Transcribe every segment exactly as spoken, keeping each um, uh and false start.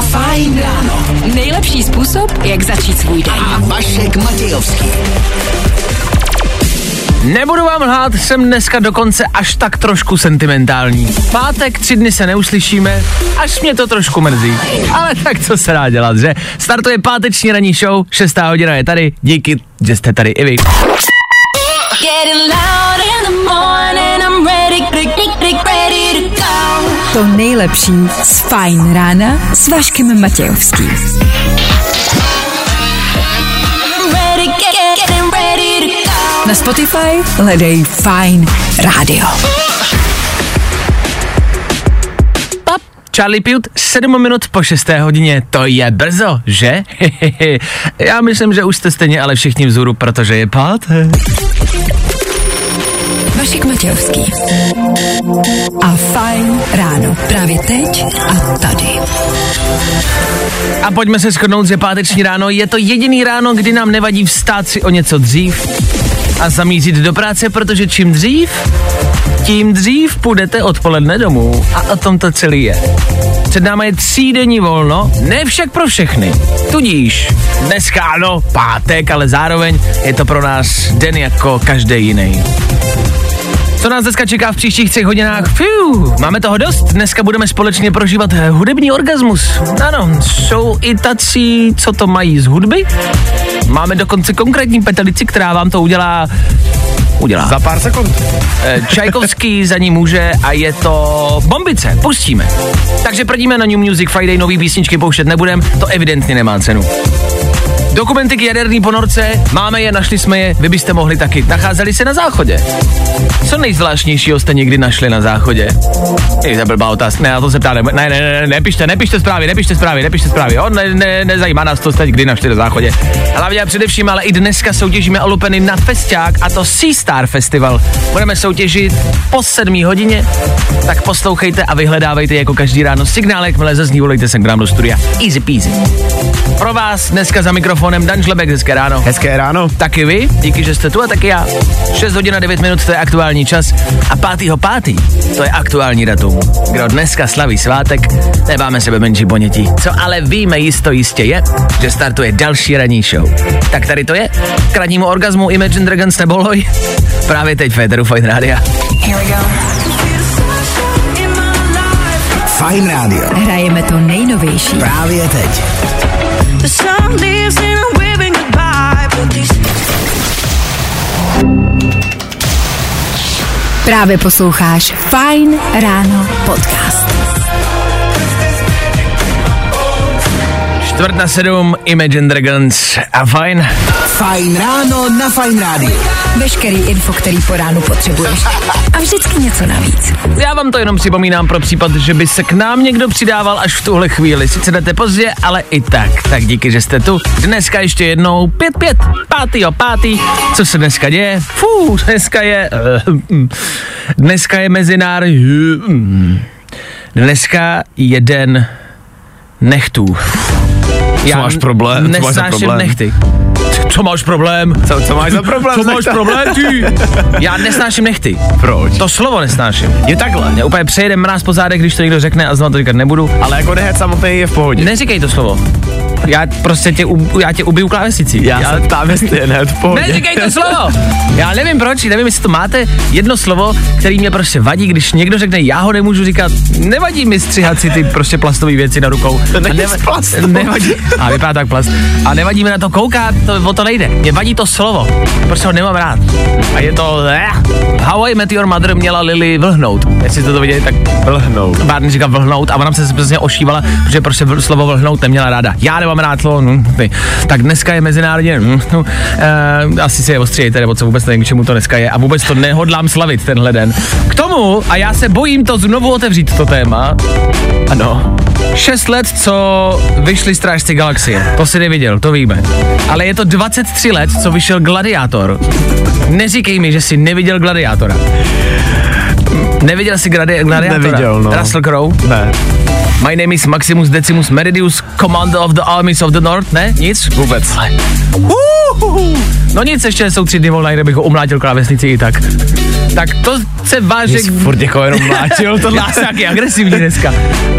Fajn ráno. Nejlepší způsob, jak začít svůj den. A Vašek Matějovský. Nebudu vám lhát, jsem dneska dokonce až tak trošku sentimentální. Pátek, tři dny se neuslyšíme, až mě to trošku mrzí. Ale tak co se dá dělat, že? Startuje páteční ranní show, šestá hodina je tady. Díky, že jste tady i vy. To nejlepší z Fajn rána s Vaškem Matějovským. Na Spotify hledej Fajn rádio. Charlie Pute, sedm minut po šesté hodině, to je brzo, že? Já myslím, že už jste stejně ale všichni vzhůru, protože je páté. Vašek Matějovský a Fajn ráno právě teď a tady. A pojďme se shodnout, že páteční ráno je to jediný ráno, kdy nám nevadí vstát si o něco dřív a zamířit do práce, protože čím dřív, tím dřív půjdete odpoledne domů. A o tom to celý je. Před námi je třídenní volno, ne však pro všechny. Tudíž dneska ano, pátek, ale zároveň je to pro nás den jako každý jiný. Co nás dneska čeká v příštích třech hodinách? Fiu, máme toho dost. Dneska budeme společně prožívat hudební orgasmus. Ano, jsou i tací, co to mají z hudby. Máme dokonce konkrétní petelici, která vám to udělá... Udělá. Za pár sekund. Čajkovský za ní může a je to bombice, pustíme. Takže prdíme na New Music Friday, nový písničky pouštět nebudem, to evidentně nemá cenu. Dokumenty k jaderný ponorce, máme je, našli jsme je, vy byste mohli taky. Nacházeli se na záchodě. Co nejzvláštnějšího jste někdy našli na záchodě? Je to blbá otázka, ne, na to se ptá, ne, ne, ne, nepište, nepište zprávy, nepište zprávy, nepište zprávy, jo, ne, ne, nezajímá nás to teď, kdy našli na záchodě. Hlavně a především, ale i dneska soutěžíme o lupeny na Fesťák, a to Sea Star Festival. Budeme soutěžit po sedmé hodině, tak poslouchejte a vyhledávejte jako každý ráno signál, jakmile zazní, volejte sem k nám do studia. Easy peasy. Pro vás dneska za mikrofonem Dan Žlebek, hezké ráno. Hezké ráno. Taky vy, díky, že jste tu a taky já. šest hodin a devět minut, to je aktuální čas a pátýho pátý, to je aktuální datum. Kdo dneska slaví svátek, nemáme sebe menší ponětí. Co ale víme jisto jistě je, že startuje další ranní show. Tak tady to je, k rannímu orgazmu Imagine Dragons nebo loj. Právě teď v éteru Fajn rádia. Fajn rádio. Hrajeme to nejnovější. Právě teď. Právě posloucháš Fajn ráno podcast. Čtvrt na sedm, Imagine Dragons a Fajn. Fajn ráno na Fajn rádiu. Veškerý info, který po ránu potřebuješ. A vždycky něco navíc. Já vám to jenom připomínám pro případ, že by se k nám někdo přidával až v tuhle chvíli. Sice jdete pozdě, ale i tak. Tak díky, že jste tu. Dneska ještě jednou pět pět, pátý o pátý. Co se dneska děje? Fú, dneska je... Dneska je mezinárodní... Dneska je den nechtů. Já máš problém? Nesnáším nechty. Co máš problém? Co, co máš za problém? Co máš problém, ty? Já nesnáším nechty. Proč? To slovo nesnáším. Je takhle. Já úplně přejede mráz po zádech, když to někdo řekne a znovu to říkat nebudu. Ale jako nehet samotný je v pohodě. Neříkej to slovo. Já prostě tě, u, já tě ubiju klávesnicí. Já, já se ptám, jestli je nehet v pohodě. Neříkej to slovo! Já nevím proč, nevím, jestli to máte. Jedno slovo, který mě prostě vadí, když někdo řekne, já ho nemůžu říkat, nevadí mi stříhat si ty prostě plastové věci na rukou. To není neva- z plastu. Nevadí. A vypadá tak plast. A nevadí mi na to koukat, to, o to nejde. Mě vadí to slovo, prostě ho nemám rád. A je to... How I Met Your Mother měla Lily vlhnout. Jestli jste to viděli, tak vlhnout. Bárně říká vlhnout a ona se prostě ošívala, protože prostě slovo vlhnout neměla ráda. Já nemám rád slovo, hm, tak dneska je mezinárodně, hm, uh, asi si je ostříjejte, nebo co vůbec nevím, k čemu to dneska je a vůbec to nehodlám slavit tenhle den. K tomu, a já se bojím to znovu otevřít, to téma, ano, šest let, co vyšli Strážci galaxie, to si neviděl, to víme, ale je to dvacet tři let, co vyšel Gladiátor. Neříkej mi, že jsi neviděl Gladiátora. Neviděl jsi gladi- Gladiátora? Neviděl, no. Russell Crowe? Ne. My name is Maximus Decimus Meridius, commander of the armies of the north, ne? Nic? Vůbec. Uh, uh, uh. No nic, ještě jsou tři dny volna, kde bych ho umlátil klávesnici i tak. Tak to se Vážek... Mě furt jako jenom mláčil, tohle je nějaký agresivní dneska.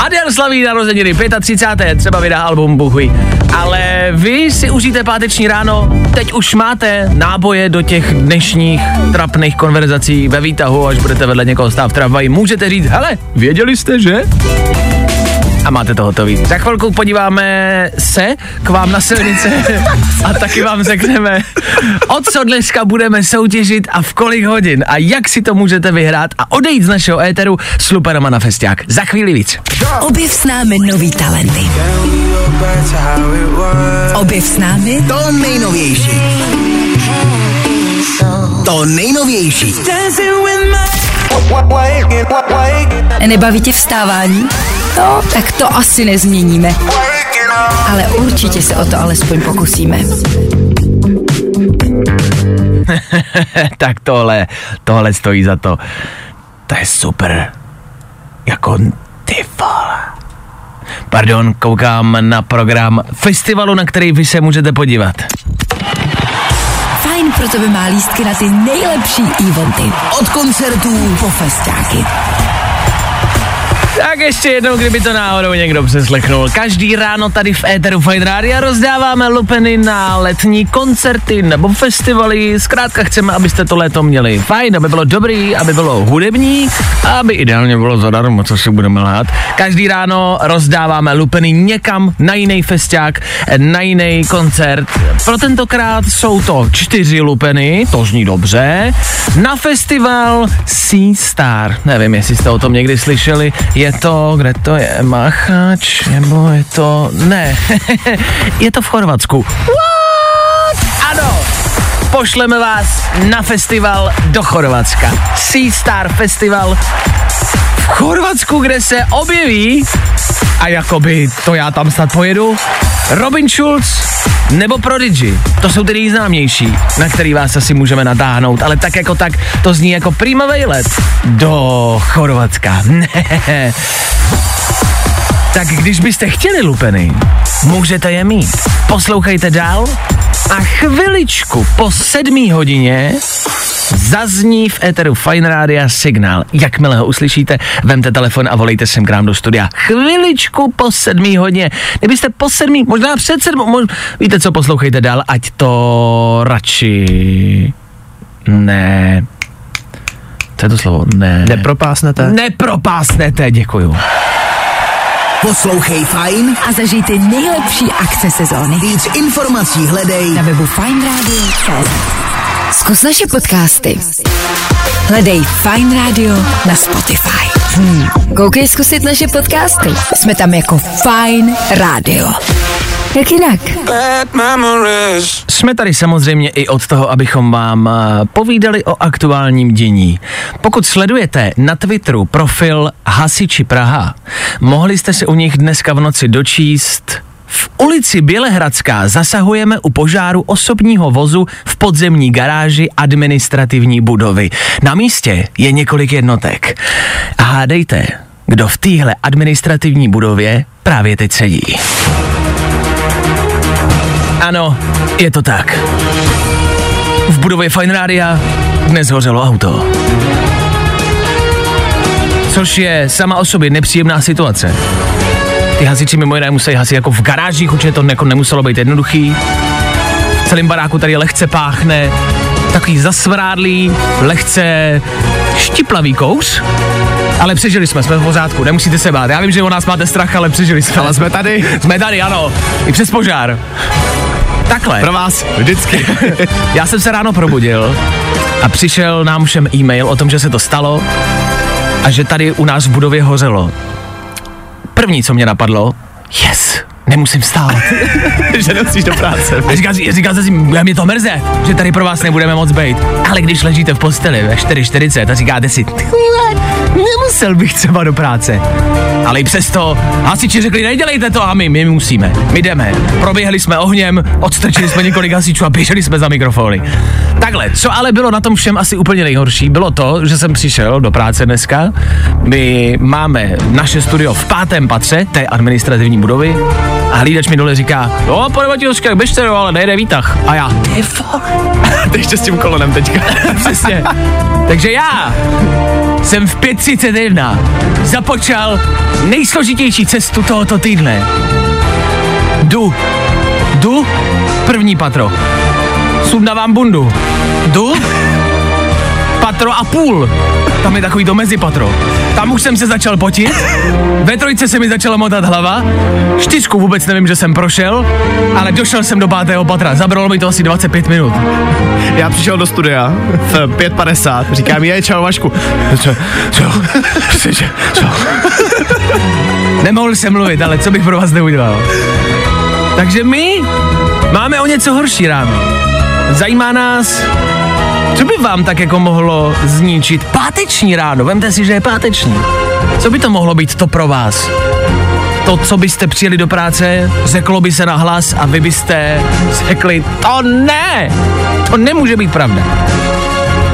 Adel slaví narozeniny, třicátého pátého třeba vydá album, bůhví. Ale vy si užijte páteční ráno, teď už máte náboje do těch dnešních trapných konverzací ve výtahu, až budete vedle někoho stát v tramvaji, můžete říct, hele, věděli jste, že? A máte to hotový. Za chvilku podíváme se k vám na silnice a taky vám řekneme, o co dneska budeme soutěžit a v kolik hodin a jak si to můžete vyhrát a odejít z našeho éteru s lupenama na festiák. Za chvíli víc. Objev s námi nový talenty. Objev s námi to nejnovější. To nejnovější. Nebaví tě vstávání? No, tak to asi nezměníme. Ale určitě se o to alespoň pokusíme. Tak tohle, tohle stojí za to. To je super. Jako ty vole. Pardon, koukám na program festivalu, na který vy se můžete podívat. Fajn pro tebe má lístky na ty nejlepší eventy. Od koncertů po festáky. Tak ještě jednou, kdyby to náhodou někdo přeslechnul. Každý ráno tady v éteru Fajn Rádia rozdáváme lupeny na letní koncerty nebo festivaly. Zkrátka chceme, abyste to léto měli fajn, aby bylo dobrý, aby bylo hudební a aby ideálně bylo zadarmo, co si budeme lhát. Každý ráno rozdáváme lupeny někam na jiný festiák, na jiný koncert. Pro tentokrát jsou to čtyři lupeny, to zní dobře, na festival Sea Star. Nevím, jestli jste o tom někdy slyšeli. Je to, kde to je, Macháč, nebo je to, ne, je to v Chorvatsku. What? Ano, pošleme vás na festival do Chorvatska. Sea Star Festival v Chorvatsku, kde se objeví, a jakoby to já tam snad pojedu, Robin Schulz nebo Prodigy. To jsou tedy nejznámější, na který vás asi můžeme natáhnout, ale tak jako tak to zní jako prima vejlet do Chorvatska. Tak když byste chtěli lupeny, můžete je mít. Poslouchejte dál a chviličku po sedmý hodině zazní v éteru Fajn Rádia signál. Jakmile ho uslyšíte, vemte telefon a volejte sem k nám do studia. Chviličku po sedmý hodině. Kdybyste po sedmý, možná před sedmou, mož... víte co, poslouchejte dál, ať to radši... Ne... Co je to slovo? Ne... Nepropásnete? Nepropásnete, děkuju. Poslouchej Fajn a zažijte nejlepší akce sezóny. Víc informací hledej na webu fajn rádio tečka cé zet. Zkus naše podcasty. Hledej Fajn Radio na Spotify. Hmm. Koukej zkusit naše podcasty. Jsme tam jako Fajn Radio. Jak jinak? Jsme tady samozřejmě i od toho, abychom vám povídali o aktuálním dění. Pokud sledujete na Twitteru profil Hasiči Praha, mohli jste se u nich dneska v noci dočíst: v ulici Bělehradská zasahujeme u požáru osobního vozu v podzemní garáži administrativní budovy. Na místě je několik jednotek. A hádejte, kdo v téhle administrativní budově právě teď sedí. Ano, je to tak. V budově Fajn Rádia dnes hořelo auto. Což je sama o sobě nepříjemná situace. Ty hasiči mimo jiné musí hasit jako v garážích, určitě to ne- nemuselo být jednoduchý. V celém baráku tady lehce páchne takový zasvrádlý, lehce štiplavý kouř. Ale přežili jsme, jsme v pořádku, nemusíte se bát. Já vím, že o nás máte strach, ale přežili jsme. Ale jsme tady. Jsme tady, ano. I přes požár. Takhle. Pro vás vždycky. Já jsem se ráno probudil a přišel nám všem e-mail o tom, že se to stalo a že tady u nás v budově hořelo. První, co mě napadlo, yes, nemusím vstávat. Že nemusíš do práce. A říkal, říkal jsem si, mě to mrze, že tady pro vás nebudeme moc bejt. Ale když ležíte v posteli ve čtyři čtyřicet a říkáte si, nemusel bych třeba do práce. Ale i přesto hasiči řekli, nedělejte to a my, my musíme. My jdeme. Proběhli jsme ohněm, odstrčili jsme několik hasičů a běželi jsme za mikrofony. Takhle, co ale bylo na tom všem asi úplně nejhorší, bylo to, že jsem přišel do práce dneska. My máme naše studio v pátém patře té administrativní budovy. A hlídač mi dole říká, jo, pane Matějovský, běžte, jo, ale nejde výtah. A já, ty for. Ty ještě s tím kolonem teďka. Přesně. Takže já jsem v pět třicet jedna započal nejsložitější cestu tohoto týdne. Jdu. Jdu. První patro. Sundávám bundu. Jdu. Patro a půl. Tam je takový to mezipatro. Tam už jsem se začal potit, ve trojce se mi začala motat hlava, čtyřku vůbec nevím, že jsem prošel, ale došel jsem do pátého patra, zabralo mi to asi dvacet pět minut. Já přišel do studia v pět padesát, říkám, je, čau Vašku. Co? Co? Co? Nemohl jsem mluvit, ale co bych pro vás neudělal. Takže my máme o něco horší ráno. Zajímá nás... Co by vám tak jako mohlo zničit páteční ráno? Vemte si, že je páteční. Co by to mohlo být to pro vás? To, co byste přijeli do práce, řeklo by se na hlas a vy byste řekli, to ne, to nemůže být pravda.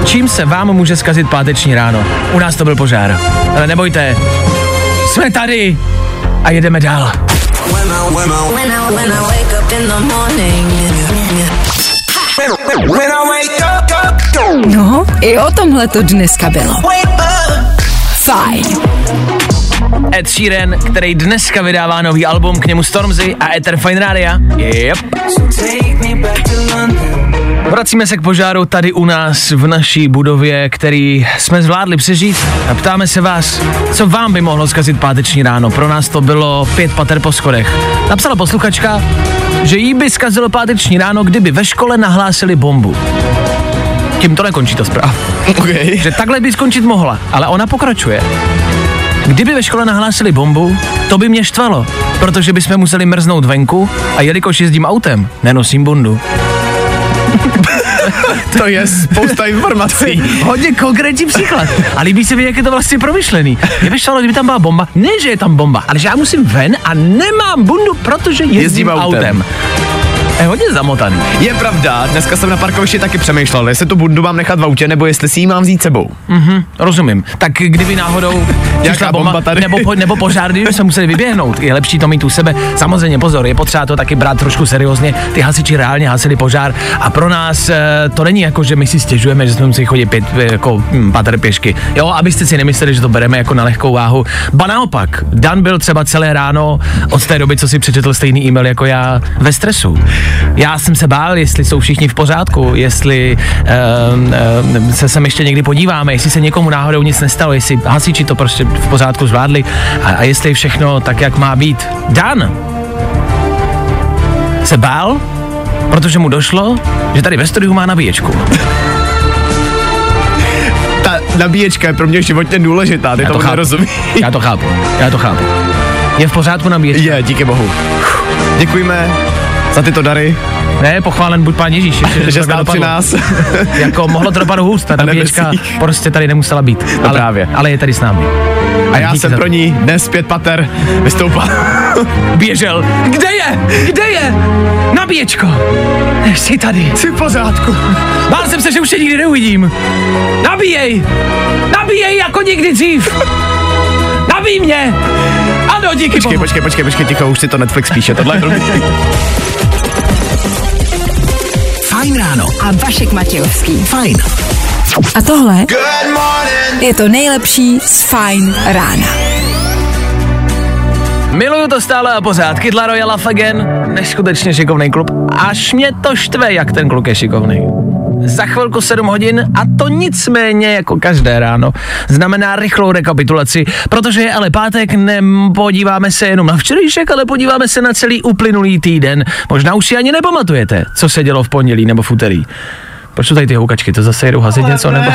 Čím se vám může zkazit páteční ráno? U nás to byl požár. Ale nebojte, jsme tady a jedeme dál. When I, when I, when I, when I wake up in the morning. No, i o tomhle to dneska bylo. Fajn. Ed Sheeran, který dneska vydává nový album, k němu Stormzy a Ether Fine Rádia. Yep. Vracíme se k požáru tady u nás v naší budově, který jsme zvládli přežít a ptáme se vás, co vám by mohlo zkazit páteční ráno. Pro nás to bylo pět pater po schodech. Napsala posluchačka, že jí by zkazilo páteční ráno, kdyby ve škole nahlásili bombu. Tím to nekončí ta zpráva. Okay. Že takhle by skončit mohla, ale ona pokračuje. Kdyby ve škole nahlásili bombu, to by mě štvalo, protože bychom museli mrznout venku a jelikož jezdím autem, nenosím bundu. To je spousta informací. Hodně konkrétní příklad. A líbí se mi, jak je to vlastně promyšlený. Je by štvalo, kdyby tam byla bomba. Ne, že je tam bomba, ale že já musím ven a nemám bundu, protože jezdím, jezdím autem. autem. Je hodně zamotaný. Je pravda, dneska jsem na parkovišti taky přemýšlel, jestli tu bundu mám nechat v autě, nebo jestli si ji mám vzít sebou. Mhm, rozumím. Tak kdyby náhodou přišla bomba, bomba tady? Nebo, po, nebo požár, kdyby se museli vyběhnout, je lepší to mít u sebe. Samozřejmě pozor, je potřeba to taky brát trošku seriózně, ty hasiči reálně hasili požár a pro nás e, to není jako, že my si stěžujeme, že jsme museli chodit pět, jako hm, patr pěšky. Jo, abyste si nemysleli, že to bereme jako na lehkou váhu. Ba naopak, Dan byl třeba celé ráno od té doby, co si přečetl stejný e-mail jako já, ve stresu. Já jsem se bál, jestli jsou všichni v pořádku, jestli um, um, se sem ještě někdy podíváme, jestli se někomu náhodou nic nestalo, jestli hasiči to prostě v pořádku zvládli a, a jestli všechno tak, jak má být. Dan se bál, protože mu došlo, že tady ve studiu má nabíječku. Ta nabíječka je pro mě životně důležitá, ty já to chápu. Nerozumí. Já to chápu, já to chápu. Je v pořádku nabíječka? Je, díky bohu. Děkujeme. Za tyto dary. Ne, pochválen buď pán Ježíš, ještě, že stál při nás. Jako mohlo to dopadnout hůř, ta nabíječka prostě tady nemusela být. No ale, právě. Ale je tady s námi. A, a já jsem pro ní dnes pět pater vystoupal. Běžel. Kde je? Kde je? Nabíječko. Jsi tady. Jsi v pořádku. Bál jsem se, že už tě nikdy neuvidím. Nabíjej. Nabíjej jako nikdy dřív. Nabíj mě. Ano, díky. Počkej, bohu. počkej, počkej, počkej, ticho, už si to Netflix píše, tohle je dobrý. Fajn ráno. A Vašek Matějovský. Fajn. A tohle je to nejlepší z Fajn rána. Miluju to stále a pořád. Kidlaroja Lafagen, neskutečně šikovný klub. Až mě to štve, jak ten kluk je šikovný. Za chvilku sedm hodin a to nicméně jako každé ráno znamená rychlou rekapitulaci, protože je ale pátek, nepodíváme se jenom na včerejšek, ale podíváme se na celý uplynulý týden. Možná už si ani nepamatujete, co se dělo v pondělí nebo v úterý. Počtu tady ty houkačky, to zase jedou hasit něco, ne. nebo...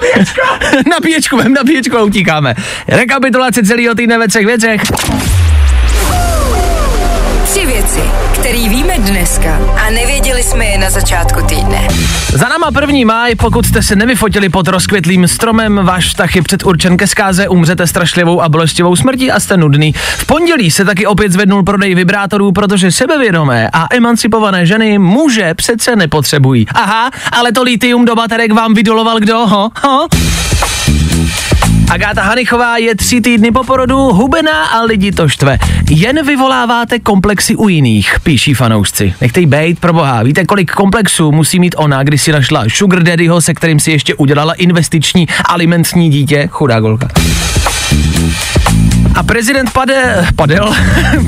Nabíječko! Nabíječku, vem nabíječku a utíkáme. Rekapitulace celého týdne ve třech věcech. Tři věci, který víme dneska a nevěděli jsme je na začátku týdne. Za náma první máj, pokud jste se nevyfotili pod rozkvětlým stromem, váš vztah je předurčen ke zkáze, umřete strašlivou a bolestivou smrtí a jste nudný. V pondělí se taky opět zvednul prodej vibrátorů, protože sebevědomé a emancipované ženy muže přece nepotřebují. Aha, ale to litium do baterek vám vydoloval kdo? Ho? Ho? Agáta Hanichová je tři týdny po porodu hubená a lidi to štve. Jen vyvoláváte komplexy u jiných, píší fanoušci. Nechte jí bejt, proboha. Víte, kolik komplexů musí mít ona, když si našla sugar daddyho, se kterým si ještě udělala investiční alimentní dítě? Chudá golka. A prezident Pade, Padel,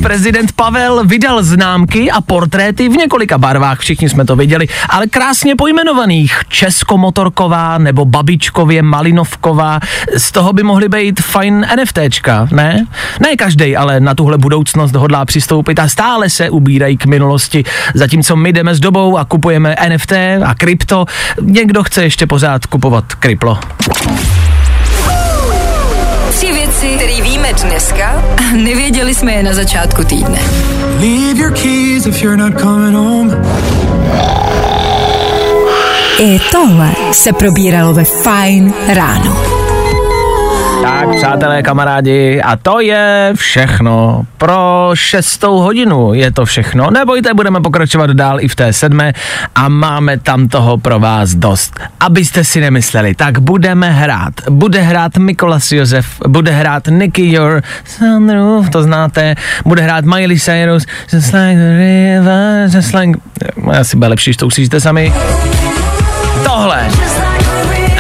prezident Pavel vydal známky a portréty v několika barvách, všichni jsme to viděli, ale krásně pojmenovaných. Českomotorková nebo Babičkově Malinovková, z toho by mohly být fajn NFTčka, ne? Ne každej, ale na tuhle budoucnost hodlá přistoupit a stále se ubírají k minulosti, zatímco my jdeme s dobou a kupujeme N F T a krypto, někdo chce ještě pořád kupovat kryplo. Tři věci, které víme dneska a nevěděli jsme je na začátku týdne. I tohle se probíralo ve Fajn ráno. Tak, přátelé, kamarádi, a to je všechno pro šestou hodinu. Je to všechno. Nebojte, budeme pokračovat dál i v té sedmé a máme tam toho pro vás dost. Abyste si nemysleli, tak budeme hrát. Bude hrát Mikolas Josef, bude hrát Nicky Jor, Sandru, to znáte, bude hrát Miley Cyrus, Just Like the River, Just Like... Asi bude lepší, že to uslyšíte sami. Tohle.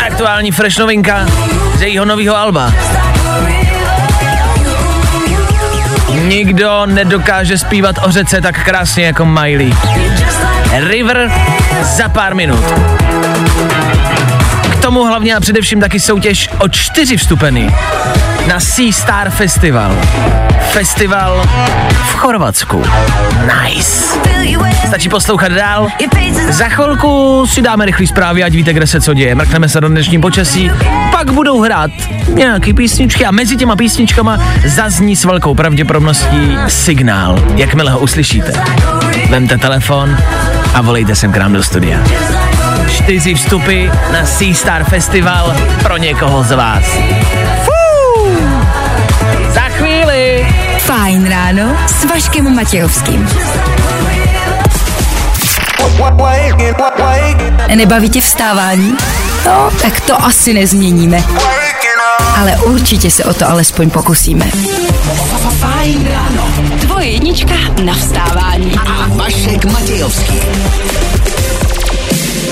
Aktuální fresh novinka z jejího nového alba. Nikdo nedokáže zpívat o řece tak krásně jako Miley. River za pár minut. K tomu hlavně a především taky soutěž o čtyři vstupeny na Sea Star Festival. Festival v Chorvatsku. Nice. Stačí poslouchat dál. Za chvilku si dáme rychlý zprávy, ať víte, kde se co děje. Mrkneme se do dnešní počasí. Pak budou hrát nějaký písničky a mezi těma písničkama zazní s velkou pravděpodobností signál. Jakmile ho uslyšíte, vemte telefon a volejte sem k nám do studia. Čtyři vstupy na Sea Star Festival pro někoho z vás. Za chvíli. Fajn ráno s Vaškem Matějovským. Nebaví tě vstávání? No, tak to asi nezměníme. Ale určitě se o to alespoň pokusíme. Fajn ráno. Tvoje jednička na vstávání. A Vašek Matějovský.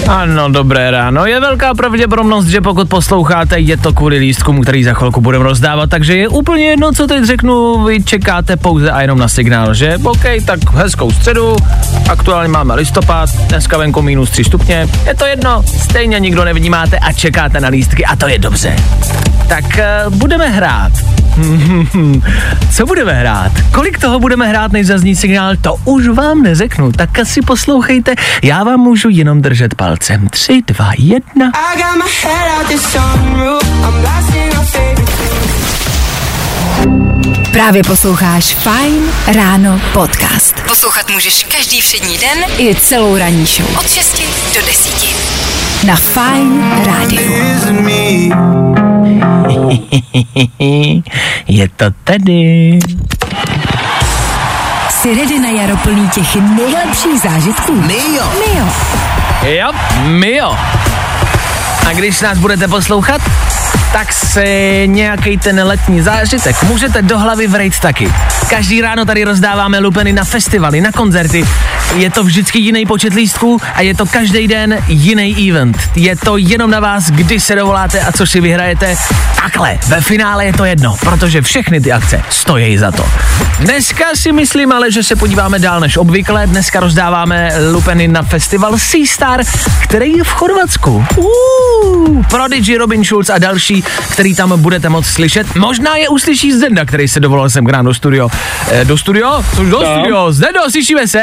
Ano, dobré ráno. Je velká pravděpodobnost, že pokud posloucháte, je to kvůli lístkům, který za chvilku budeme rozdávat, takže je úplně jedno, co teď řeknu, vy čekáte pouze a jenom na signál, že? OK, tak hezkou středu, aktuálně máme listopad, dneska venku minus tři stupně, je to jedno, stejně nikdo nevnímáte a čekáte na lístky a to je dobře. Tak uh, budeme hrát. Co budeme hrát? Kolik toho budeme hrát, než zazní signál, to už vám neřeknu, tak asi poslouchejte, já vám můžu jenom držet palcem. Tři, dva, jedna. Právě posloucháš Fajn ráno podcast. Poslouchat můžeš každý všední den i celou ranní show. Od šesti do deseti. Na Fajn rádiu. Je to tady. Jsi ready na jaro plný těch nejlepších zážitků? Mio. Mio. Jo, Mio. A když nás budete poslouchat, tak si nějaký ten letní zážitek můžete do hlavy vrejt taky. Každý ráno tady rozdáváme lupeny na festivaly, na koncerty. Je to vždycky jiný počet lístků a je to každý den jiný event. Je to jenom na vás, kdy se dovoláte a co si vyhrajete. Takhle, ve finále je to jedno, protože všechny ty akce stojí za to. Dneska si myslím ale, že se podíváme dál než obvykle. Dneska rozdáváme lupeny na festival Sea Star, který je v Chorvatsku. Uuu, Prodigy, Robin Schulz a další, který tam budete moc slyšet. Možná je uslyší Zenda, který se dovolal sem k nám do studio. E, do studio? Což do tam. Studio. Zendo, slyšíme se?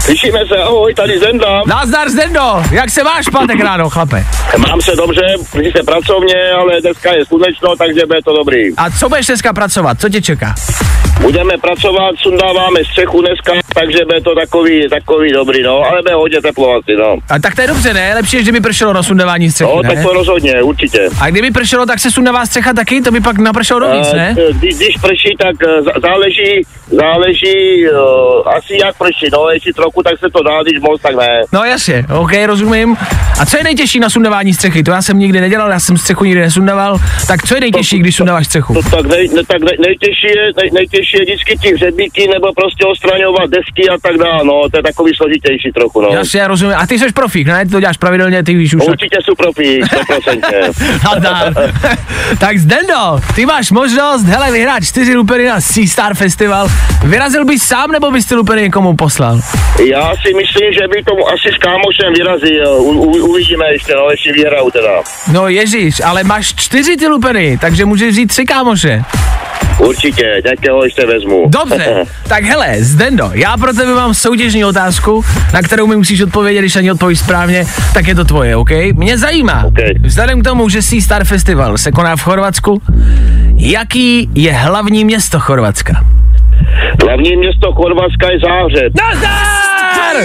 Slyšíme se, ahoj, tady Zenda. Nazdar, Zendo, jak se máš pátek ráno, chlape? Mám se dobře, sice pracovně, ale dneska je slunečno, takže bude to dobrý. A co budeš dneska pracovat, co tě čeká? Budeme pracovat, sundáváme střechu dneska, takže by to takový, takový dobrý, no, ale by hodně teplo asi, no. A tak to je dobře, ne? Lepší, než kdyby pršelo na sundávání střechy, no, ne? Tak to rozhodně, určitě. A kdyby pršelo, tak se sundává střecha taky, to by pak napršelo dovnitř, ne? Kdy, když prší, tak záleží, záleží uh, asi jak prší, no, jestli trochu, tak se to dá, když moc, tak ne. No jasně, ok, rozumím. A co je nejtěžší na sundávání střechy? To já jsem nikdy nedělal, já jsem střechu nikdy nesundával, tak co je nejtěžší, když sundáváš střechu? To, to, tak nej, ne, tak nej, nejtěžší je, nej, nejtěžší je vždycky ti hřebíky nebo prostě odstraňovat desky a tak dále, no, to je takový složitější trochu, no. Jasně, já rozumím. A ty jsi profík, ne? Ty to děláš pravidelně, ty víš už. Určitě jsou profík, sto procent. Tak Zdendo, ty máš možnost, hele, vyhrát čtyři lupery na Sea Star Festival. Vyrazil bys sám, nebo bys ty lupery někomu poslal? Já si myslím, že by to asi s kámošem vyrazil. U, u, uvidíme ještě, no, ještě vyhraju teda. No ježíš, ale máš čtyři ty lupery, takže můžeš říct tři kámoše. Určitě, nějakého ještě vezmu. Dobře, tak hele, Zdendo, já pro tebe mám soutěžní otázku, na kterou mi musíš odpovědět, když ani odpovíš správně, tak je to tvoje, ok? Mě zajímá, okay. Vzhledem k tomu, že Sea Star Festival se koná v Chorvatsku, jaký je hlavní město Chorvatska? Hlavní město Chorvatska je Záhřeb. Nazdar!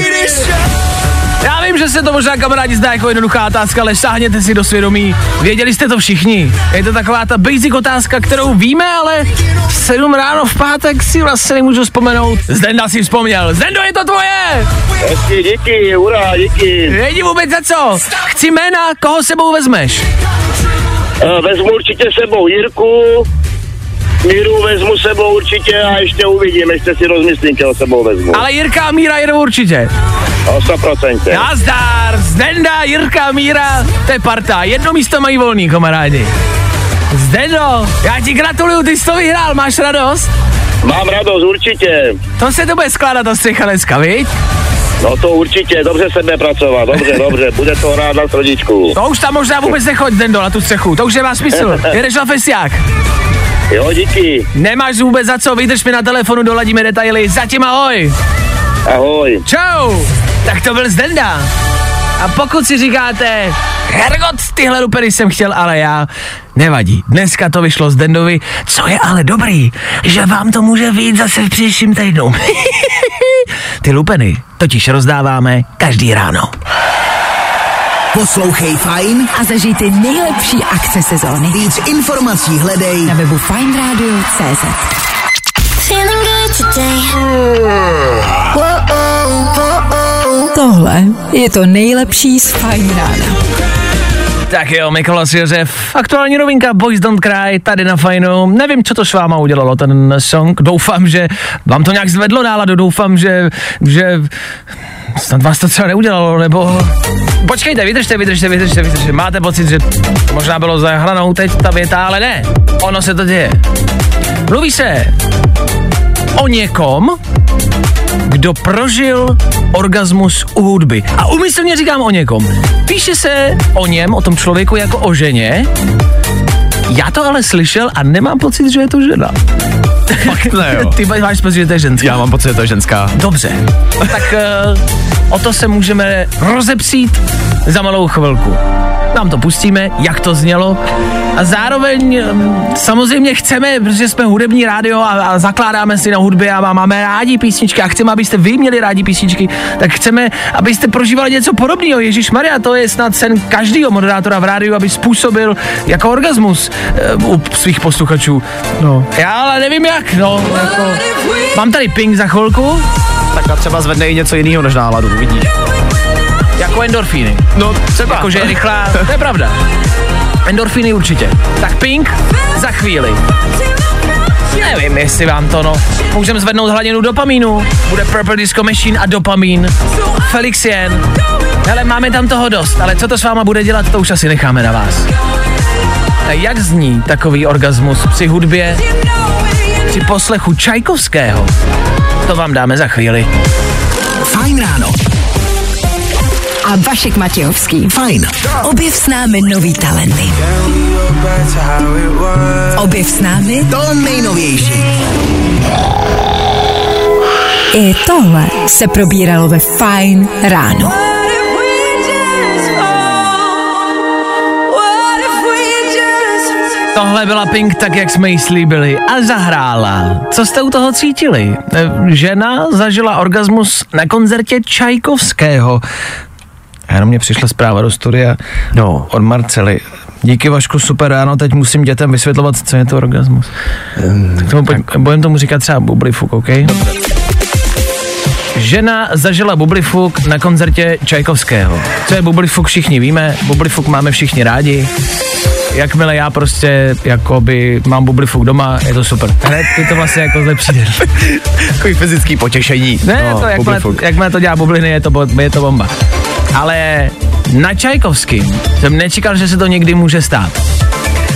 Já vím, že se to možná, kamarádi, zdá jako jednoduchá otázka, ale sáhněte si do svědomí. Věděli jste to všichni. Je to taková ta basic otázka, kterou víme, ale v sedm ráno v pátek si vlastně nemůžu vzpomenout. Zdenda si vzpomněl. Zdendo, je to tvoje! Hezky, díky, hurá, díky. Nejdi vůbec za co. Chci jména, koho sebou vezmeš? Uh, vezmu určitě sebou Jirku. Míru vezmu sebou určitě a ještě uvidím, ještě si rozmyslím, čeho sebou vezmu. Ale Jirka a Míra jedou určitě. O sto procent. Nazdar, Zdenda, Jirka, Míra, to je parta. Jedno místo mají volný, kamarádi. Zdeno, já ti gratuluju, ty jsi to vyhrál, máš radost? Mám radost, určitě. To se to bude skládat do střecha dneska, viď? No to určitě, dobře se bude pracovat, dobře, dobře, bude to hrát na srodičku. To už tam možná vůbec nechoď, Zdendo, na tu střechu, to už nemá smysl, jedeš na festiák. Jo, díky. Nemáš vůbec za co, vydrž mi na telefonu, doladíme detaily. Zatím ahoj. Ahoj. Čau. Tak to byl Zdenda. A pokud si říkáte, hergot, tyhle lupery jsem chtěl, ale já, nevadí. Dneska to vyšlo Zdendovi, co je ale dobrý, že vám to může vyjít zase v příštím týdnu. Ty lupeny totiž rozdáváme každý ráno. Poslouchej Fajn a zažijte nejlepší akce sezóny. Víc informací hledej na webu fajnradio tečka cz. Tohle je to nejlepší z Fajn rána. Tak jo, Mikolas Josef, aktuální novinka Boys Don't Cry tady na Fajnu. Nevím, co to s váma udělalo, ten song. Doufám, že vám to nějak zvedlo náladu, doufám, že... že... snad vás to třeba neudělalo, nebo... Počkejte, vydržte, vydržte, vydržte, vydržte. Máte pocit, že možná bylo za hranou teď ta věta, ale ne. Ono se to děje. Mluví se o někom, kdo prožil orgasmus u hudby. A úmyslně říkám o někom. Píše se o něm, o tom člověku, jako o ženě. Já to ale slyšel a nemám pocit, že je to žena. Fakt ne, jo. Ty máš pocit, že to je ženská. Já mám pocit, že to je ženská. Dobře. Tak uh, o to se můžeme rozepsít za malou chvilku. Nám to pustíme, jak to znělo. A zároveň um, samozřejmě chceme, protože jsme hudební rádio a, a zakládáme si na hudbě a máme rádi písničky a chceme, abyste vy měli rádi písničky, tak chceme, abyste prožívali něco podobného. Ježišmarja, to je snad sen každého moderátora v rádiu, aby způsobil jako orgasmus uh, u svých posluchačů. No. Já ale nevím jak, no. Jako. Mám tady Pink za chvilku. Tak a třeba zvedne i něco jiného než náladu, vidíš. Jako endorfíny. No, třeba. Jakože je rychlá, to je pravda. Endorfíny určitě. Tak Pink za chvíli. Nevím, jestli vám to, no. Můžeme zvednout hladinu dopamínu. Bude Purple Disco Machine a dopamin. Felix Jen. Hele, máme tam toho dost, ale co to s váma bude dělat, to už asi necháme na vás. A jak zní takový orgasmus při hudbě, při poslechu Čajkovského? To vám dáme za chvíli. Fajn ráno. A Vašek Matějovský. Fajn. Objev s námi nový talenty. Objev s námi to nejnovější. I tohle se probíralo ve Fajn ráno. What if we just Tohle byla Pink, tak jak jsme jí slíbili, a zahrála. Co jste u toho cítili? Žena zažila orgasmus na koncertě Čajkovského. A jenom mě přišla zpráva do studia no. od Marcely. Díky, Vašku, super ráno, teď musím dětem vysvětlovat, co je to orgasmus. Um, tak tomu tak... budem tomu říkat třeba bublifuk, OK? Dobře. Žena zažila bublifuk na koncertě Čajkovského. Co je bublifuk, všichni víme, bublifuk máme všichni rádi. Jakmile já prostě jakoby mám bublifuk doma, je to super. Hned je to vlastně jako lepší den. Takový fyzický potěšení. Ne, no, to, jakmile, jakmile to dělá bubliny, je to, je to bomba. Ale na Čajkovským jsem nečekal, že se to někdy může stát.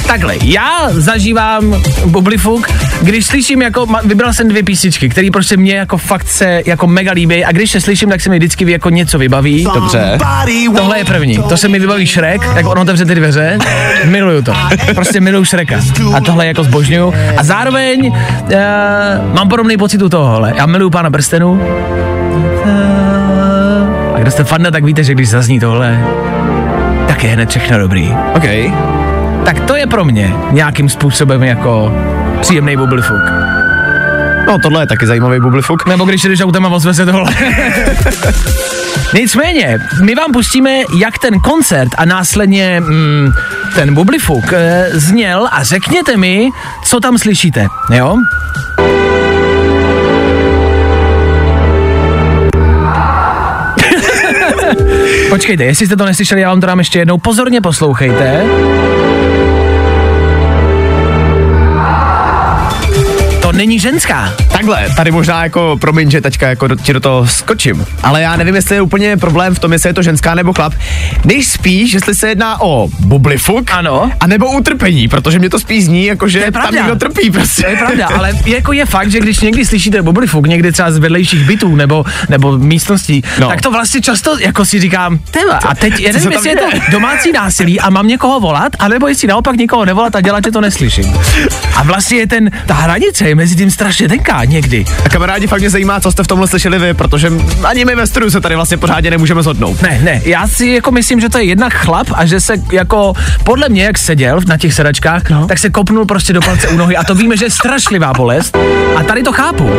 Takhle, já zažívám bublifuk, když slyším, jako, vybral jsem dvě písničky, které prostě mě jako fakt se jako mega líbí, a když se slyším, tak se mi vždycky jako něco vybaví. Dobře. Tohle je první, to se mi vybaví Šrek, jak on otevře ty dveře, miluju to, prostě miluju Šreka a tohle jako zbožňuju a zároveň uh, mám podobný pocit u tohohle, já miluju Pána prstenů. A kdo jste fanda, tak víte, že když zazní tohle, tak je hned všechno dobrý. OK. Tak to je pro mě nějakým způsobem jako příjemný bublifuk. No, tohle je taky zajímavý bublifuk. Nebo když jdeš autem a vozve se tohle. Nicméně, my vám pustíme, jak ten koncert a následně mm, ten bublifuk e, zněl, a řekněte mi, co tam slyšíte, jo? Počkejte, jestli jste to neslyšeli, já vám to dám ještě jednou. Pozorně poslouchejte. To není ženská. Takhle, tady možná jako, promiň, že teďka jako do, ti do toho skočím, ale já nevím, jestli je úplně problém v tom, jestli je to ženská nebo chlap. Než spíš, jestli se jedná o bublifuk, ano, a nebo utrpení, protože mě to spíš zní, jakože tam někdo trpí prostě. To je pravda, ale jako je fakt, že když někdy slyšíte bublifuk, někdy třeba z vedlejších bytů nebo, nebo místností, no. tak to vlastně často jako si říkám, teba, a teď já nevím, jestli je to domácí násilí a mám někoho volat, anebo jestli naopak někoho nevolat a dělat, že to neslyším. A vlastně je ten, ta hranice mezi tím strašně tenká někdy. A kamarádi, fakt mě zajímá, co jste v tomhle slyšeli vy, protože ani my ve studiu se tady vlastně pořádně nemůžeme shodnout. Ne, ne, já si jako myslím, že to je jednak chlap a že se jako, podle mě, jak seděl na těch sedačkách, no. tak se kopnul prostě do palce u nohy a to víme, že je strašlivá bolest a tady to chápu.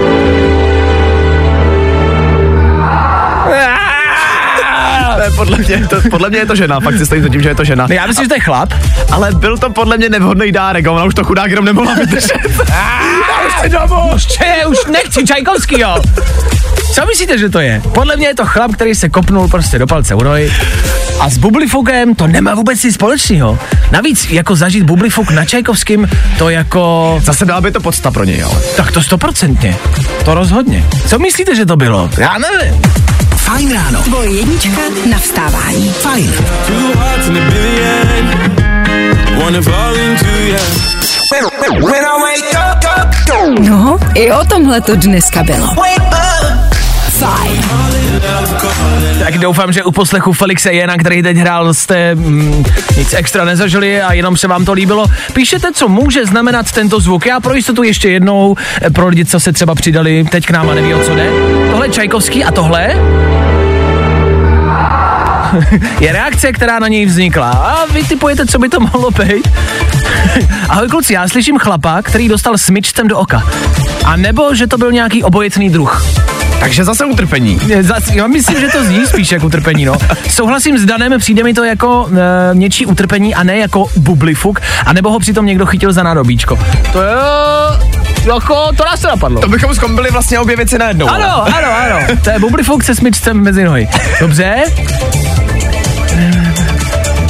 Podle mě, to, podle mě je to žena, fakt si stojím za tím, že je to žena. Ne, já myslím, a, že to je chlap, ale byl to podle mě nevhodný dárek, ona už to chudák jenom nemohla vydržet. Už če, už nechci Čajkovský, jo. Co myslíte, že to je? Podle mě je to chlap, který se kopnul prostě do palce u nohy a s bublifukem to nemá vůbec nic společného. Navíc jako zažít bublifuk na Čajkovským, to jako... Zase dala by to podsta pro něj, ale. Tak to stoprocentně, to rozhodně. Co myslíte, že to bylo? Já nevím. Fajn ráno. Tvoje jednička na vstávání. Fajn. No, i o tomhle to dneska bylo. Fajn. Tak doufám, že u poslechu Felixe Jena, který teď hrál, jste mm, nic extra nezažili a jenom se vám to líbilo. Píšete, co může znamenat tento zvuk. Já pro jistotu ještě jednou pro lidi, co se třeba přidali teď k nám a neví, o co jde. Tohle je Čajkovský a tohle je reakce, která na něj vznikla. A vy typujete, co by to mohlo být. Ahoj kluci, já slyším chlapa, který dostal smyčcem do oka. A nebo, že to byl nějaký obojecný druh. Takže zase utrpení. Zas, já myslím, že to zní spíš jako utrpení, no. Souhlasím s Danem, přijde mi to jako e, něčí utrpení a ne jako bublifuk, anebo ho přitom někdo chytil za nádobíčko. To je... Jako, to nás to napadlo. To bychom skombili vlastně obě věci najednou. Ano, ano, ano. To je bublifuk se smyčcem mezi nohy. Dobře?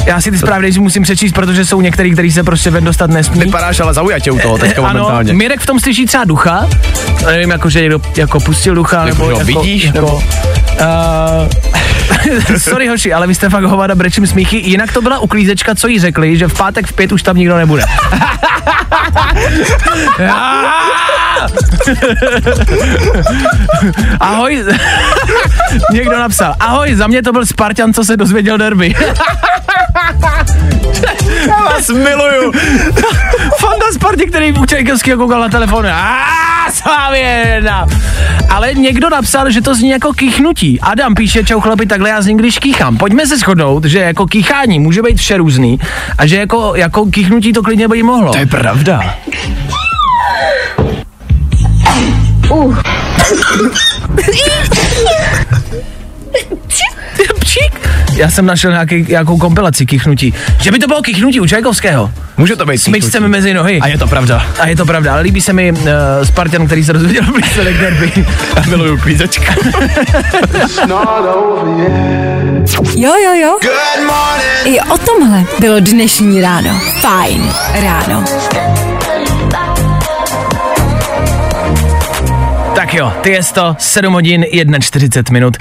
Já si ty zprávy musím přečíst, protože jsou některý, který se prostě ven dostat nesmí. Vypadáš ale zaujatě u toho teďka momentálně. Ano, Mirek v tom slyší třeba ducha. Nevím, jako, že někdo jako pustil ducha. Nebo, nebo jako, vidíš? Jako, nebo... Uh, sorry hoši, ale vy jste fakt hovada, brečím smíchy. Jinak to byla uklízečka, co jí řekli, že v pátek v pět už tam nikdo nebude. Ahoj. Někdo napsal. Ahoj, za mě to byl Spartan, co se dozvěděl derby. Já vás miluju. Fanda Sparty, který u Čajkovského koukal na telefon. Aaaa, Slávě jedna. ale někdo napsal, že to zní jako kýchnutí. Adam píše, čau chlapi, takhle já zní, když kýchám. Pojďme se shodnout, že jako kýchání může být vše různý a že jako, jako kýchnutí to klidně by mohlo. To je pravda. Uh. Já jsem našel nějaký, nějakou kompilaci kýchnutí. Že by to bylo kýchnutí u Čajkovského. Může to být kýchnutí. Smyčce mi mezi nohy. A je to pravda. A je to pravda, ale líbí se mi uh, Spartan, který se dozvěděl blízkolik derby. A miluju klízečka. Jo, jo, jo. I o tomhle bylo dnešní ráno. Fajn ráno. Tak jo, ty je to sedm hodin čtyřicet jedna minut.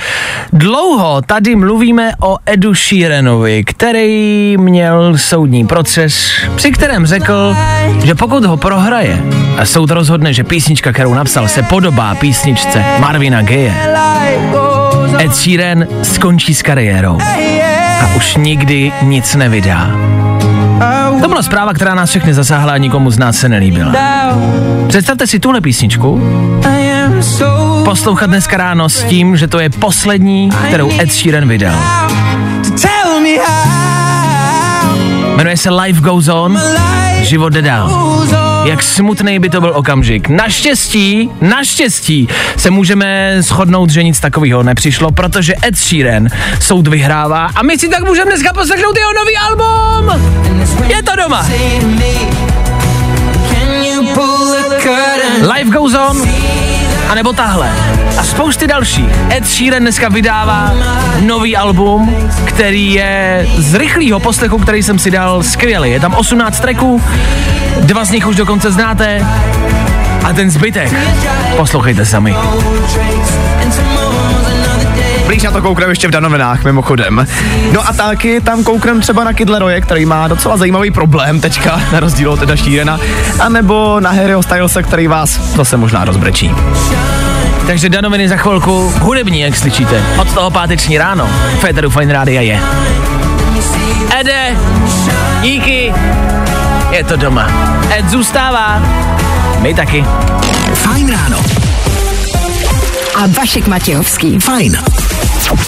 Dlouho tady mluvíme o Edu Sheeranovi, který měl soudní proces, při kterém řekl, že pokud ho prohraje a soud rozhodne, že písnička, kterou napsal, se podobá písničce Marvina Gaye, Ed Sheeran skončí s kariérou a už nikdy nic nevydá. To byla zpráva, která nás všechny zasáhla a nikomu z nás se nelíbila. Představte si tuhle písničku poslouchat dneska ráno s tím, že to je poslední, kterou Ed Sheeran vydal. Jmenuje se Life Goes On, život jde dál. Jak smutný by to byl okamžik. Naštěstí, naštěstí se můžeme shodnout, že nic takového nepřišlo, protože Ed Sheeran soud vyhrává a my si tak můžeme dneska poslechnout jeho nový album. Je to doma. Life Goes On a nebo tahle a spousty dalších. Ed Sheeran dneska vydává nový album, který je z rychlého poslechu, který jsem si dal, skvělý. Je tam osmnáct tracků, dva z nich už dokonce znáte a ten zbytek poslouchejte sami. Blíž na to kouknem ještě v Danovinách, mimochodem. No a taky tam kouknem třeba na Kidlaroje, který má docela zajímavý problém teďka, na rozdíl od teda Sheerana, anebo na Harryho Stylese, který vás zase možná rozbrečí. Takže Danoviny za chvilku, hudební, jak slyšíte, od toho páteční ráno, Féteru Fajn Rádia je. Ede, díky, je to doma. Ed zůstává, my taky. Fajn ráno. A Vašek Matějovský. Fajn.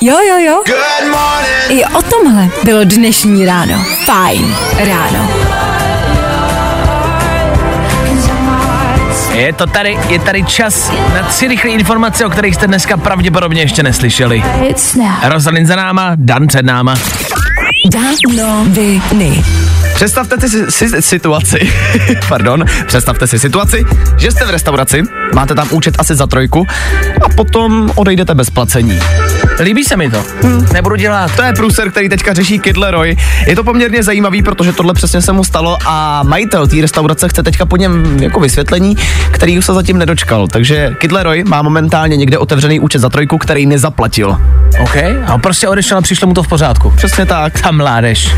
Jo, jo, jo. Good morning. I o tomhle bylo dnešní ráno. Fajn ráno. Je to tady, je tady čas na tři rychlé informace, o kterých jste dneska pravděpodobně ještě neslyšeli. Rozalin za náma, Dan před náma. Danoviny. Představte si, si situaci, pardon, představte si situaci, že jste v restauraci, máte tam účet asi za trojku a potom odejdete bez placení. Líbí se mi to, hmm. nebudu dělat. To je průser, který teďka řeší Kidleroj. Je to poměrně zajímavý, protože tohle přesně se mu stalo a majitel té restaurace chce teďka po něm jako vysvětlení, který už se zatím nedočkal. Takže Kidleroj má momentálně někde otevřený účet za trojku, který nezaplatil. OK, a prostě odešel a přišlo mu to v pořádku. Přesně tak. Ta mládež.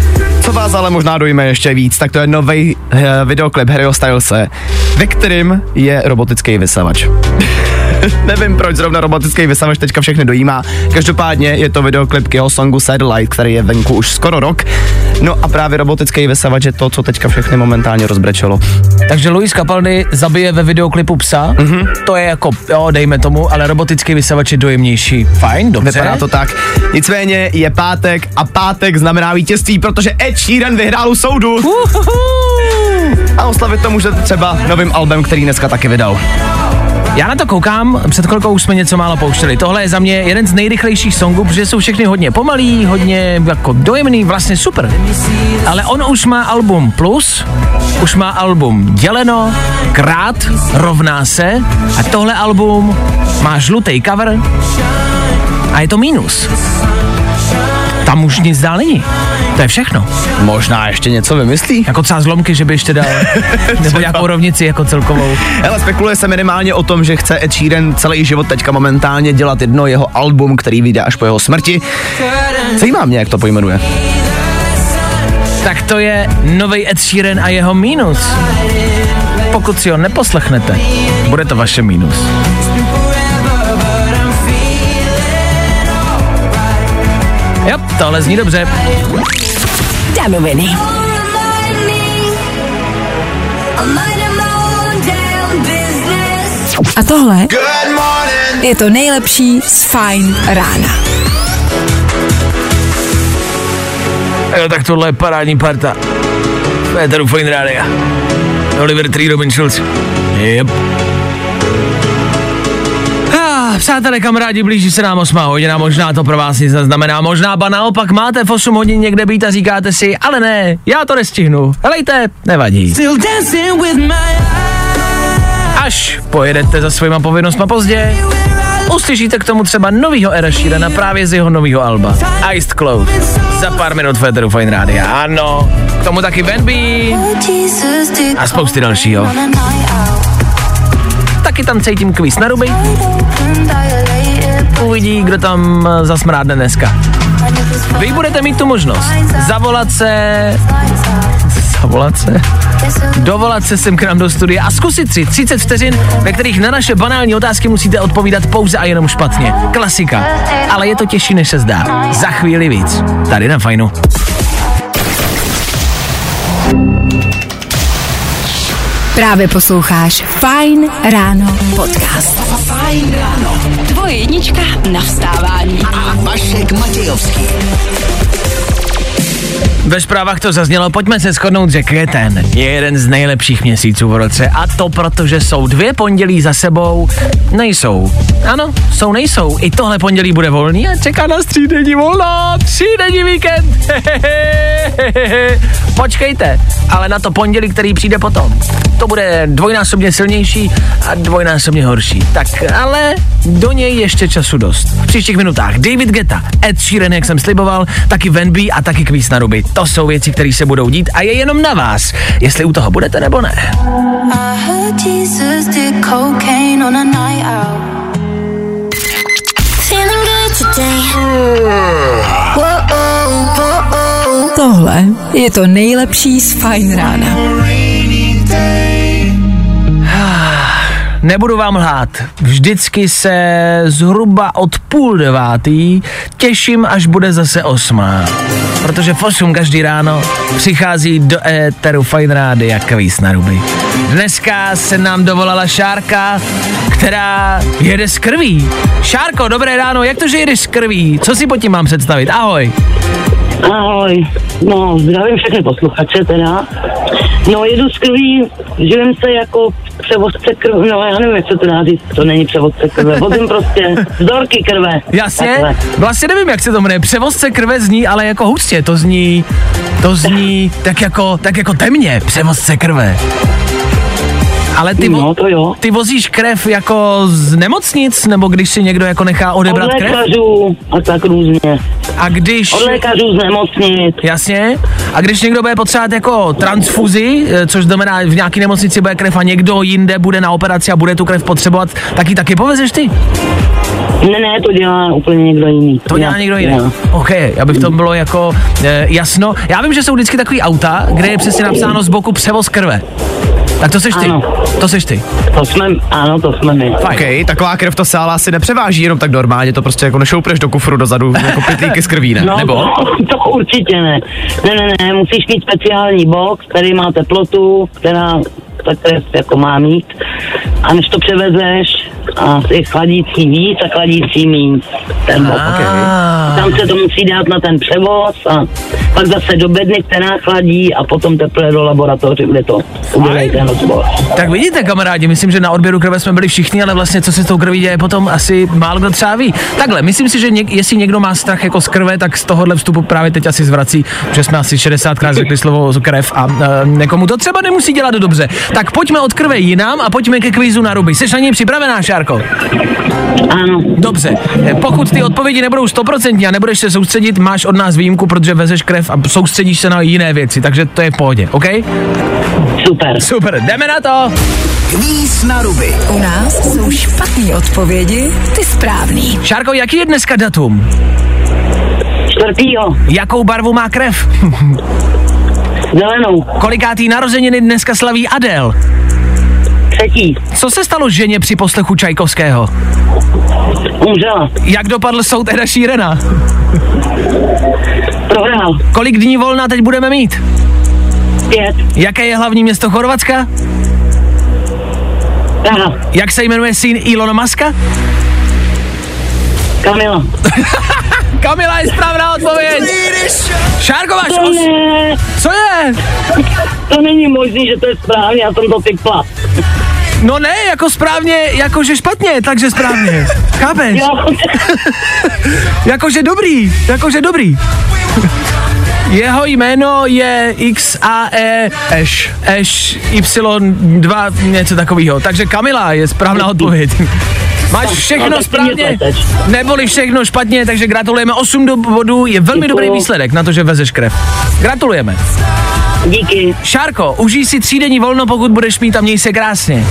Co vás ale možná dojme ještě víc, tak to je nový uh, videoklip Harryho Stylese, ve kterým je robotický vysavač. Nevím, proč zrovna robotický vysavač teďka všechny dojímá. Každopádně je to videoklip k jeho songu Satellite, který je venku už skoro rok. No a právě robotický vysavač je to, co teďka všechny momentálně rozbrečelo. Takže Lewis Capaldi zabije ve videoklipu psa. Mm-hmm. To je jako, jo, dejme tomu, ale robotický vysavač je dojemnější. Fajn, dobře. Vypadá to tak. Nicméně je pátek a pátek znamená vítězství, protože Ed Sheeran vyhrál u soudu. Uhuhu. A oslavit to můžete třeba novým albem, který dneska taky vydal. Já na to koukám, před chvilkou už jsme něco málo pouštěli. Tohle je za mě jeden z nejrychlejších songů, protože jsou všechny hodně pomalý, hodně jako dojemný, vlastně super. Ale on už má album plus, už má album děleno, krát, rovná se a tohle album má žlutý cover a je to mínus. Tam už nic dál není. To je všechno. Možná ještě něco vymyslí. Jako třeba zlomky, že by ještě dal. Nebo nějakou rovnici jako celkovou. Hele, spekuluje se minimálně o tom, že chce Ed Sheeran celý život teďka momentálně dělat jedno jeho album, který vyjde až po jeho smrti. Zajímá mě, jak to pojmenuje. Tak to je nový Ed Sheeran a jeho mínus. Pokud si ho neposlechnete, bude to vaše mínus. Jo, tohle zní dobře. Danoviny. A tohle Je to nejlepší z Fajn rána. Jo, tak tohle je parádní parta. To je tady Fajn rádia. Oliver Tree, Robin Schulz. Yep. Přátelé, kamarádi, blíží se nám osmá hodina, možná to pro vás nic neznamená, možná ba naopak máte v osm hodin někde být a říkáte si, ale ne, já to nestihnu, helejte, nevadí. Až pojedete za svýma povinnostma pozdě, uslyšíte k tomu třeba novýho Eda Sheerana právě z jeho novýho alba, Iced Clothes, za pár minut v éteru Fajn rádia, ano, k tomu taky Van B a spousty dalšího. Taky tam cítím kvíz na ruby. Uvidí, kdo tam zasmrádne dneska. Vy budete mít tu možnost zavolat se... Zavolat se? Dovolat se sem k nám do studia a zkusit si třicet vteřin, ve kterých na naše banální otázky musíte odpovídat pouze a jenom špatně. Klasika. Ale je to těžší, než se zdá. Za chvíli víc. Tady na Fajnu. Právě posloucháš Fajn ráno podcast. Fajn ráno. Tvoje jednička na vstávání. A Vašek Matějovský. Ve zprávách to zaznělo, pojďme se shodnout, že květen je jeden z nejlepších měsíců v roce. A to proto, že jsou dvě pondělí za sebou, nejsou. Ano, jsou, nejsou. I tohle pondělí bude volný a čeká nás tří denní volno, tří denní víkend. Hehehehe. Počkejte, ale na to pondělí, který přijde potom. To bude dvojnásobně silnější a dvojnásobně horší. Tak ale do něj ještě času dost. V příštích minutách David Guetta, Ed Sheeran, jak jsem sliboval, taky Van B a taky kvíz na ruby. To jsou věci, které se budou dít a je jenom na vás, jestli u toho budete nebo ne. Tohle je to nejlepší z Fajn rána. Nebudu vám lhát, vždycky se zhruba od půl devátý těším, až bude zase osmá. Protože v osm každý ráno přichází do éteru Fajn rádia kvíz na ruby. Dneska se nám dovolala Šárka, která jede z krví. Šárko, dobré ráno, jak to, že jedeš z krví? Co si pod tím mám představit? Ahoj. Ahoj, no zdravím všechny posluchače teda. No jedu z krví, živím se jako převodce krve, no já nevím, jak se to dá říct, to není převodce krve, vozím prostě vzorky krve. Jasně, takhle. Vlastně nevím, jak se to jmenuje, převodce krve zní, ale jako hustě, to zní, to zní tak jako, tak jako temně, převodce krve. Ale ty, vo- no, ty vozíš krev jako z nemocnic, nebo když si někdo jako nechá odebrat krev? Od lékařů a tak různě. A když... Od lékařů z nemocnic. Jasně. A když někdo bude potřebovat jako transfuzi, což znamená v nějaké nemocnici bude krev a někdo jinde bude na operaci a bude tu krev potřebovat, tak ji taky povezeš ty? Ne, ne, to dělá úplně někdo jiný. To dělá já, někdo jiný? Já. OK, aby v tom bylo jako e, jasno. Já vím, že jsou vždycky takový auta, kde je přesně napsáno z boku převoz krve. Tak to seš ty. Ano. To seš ty. To jsme, ano, to jsme my. OK, taková krev to sála asi nepřeváží jenom tak normálně, to prostě jako nešoupneš do kufru dozadu, jako pytlíky z krví, ne? No, nebo? To, to určitě ne. Ne, ne, ne, musíš mít speciální box, který má teplotu, která ta krev jako má mít. A než to převezeš, a je chladící víc a chladící míň. Ten box. Okay. Tam se to musí dát na ten převoz a pak zase do bedny, která chladí a potom teplé do laboratoře, kde to udělají ten odbor. Tak vidíte, kamarádi, myslím, že na odběru krve jsme byli všichni, ale vlastně co se s tou krví děje potom asi málo kdo třeba ví. Takhle, myslím si, že něk, jestli někdo má strach jako z krve, tak z tohohle vstupu právě teď asi zvrací, že jsme asi šedesátkrát řekli slovo krev a e, někomu to třeba nemusí dělat dobře. Tak pojďme od krve jinam a pojďme ke kvízu na ruby. Seš na něj připravená, Šárko? Ano. Dobře. Pokud ty odpovědi nebudou stoprocentní a nebudeš se soustředit, máš od nás výjimku, protože vezeš krev a soustředíš se na jiné věci, takže to je v pohodě, OK? Super. Super, jdeme na to. Kvíz na ruby. U nás jsou špatné odpovědi, ty správný. Šárko, jaký je dneska datum? Čtvrtýho. Jakou barvu má krev? Zelenou. Kolikátý narozeniny dneska slaví Adel? Třetí. Co se stalo ženě při poslechu Čajkovského? Umřela. Jak dopadl soud Eda Sheerana? Prohrál. Kolik dní volna teď budeme mít? Pět. Jaké je hlavní město Chorvatska? Praha. Jak se jmenuje syn Elona Muska? Kamila. Kamila je správná odpověď. Šárko, máš os... Co je? To není možný, že to je správně, já jsem to typla. No ne, jako správně, jakože špatně, takže správně. Chápeš? Jakože dobrý, jakože dobrý. Jeho jméno je X A E Eš, Eš, Y dva, něco takového. Takže Kamila je správná odpověď. Máš všechno správně, neboli všechno špatně, takže gratulujeme. osm bodů je velmi dobrý výsledek na to, že vezeš krev. Gratulujeme. Díky. Šárko, užij si třídenní volno, pokud budeš mít, a měj se krásně.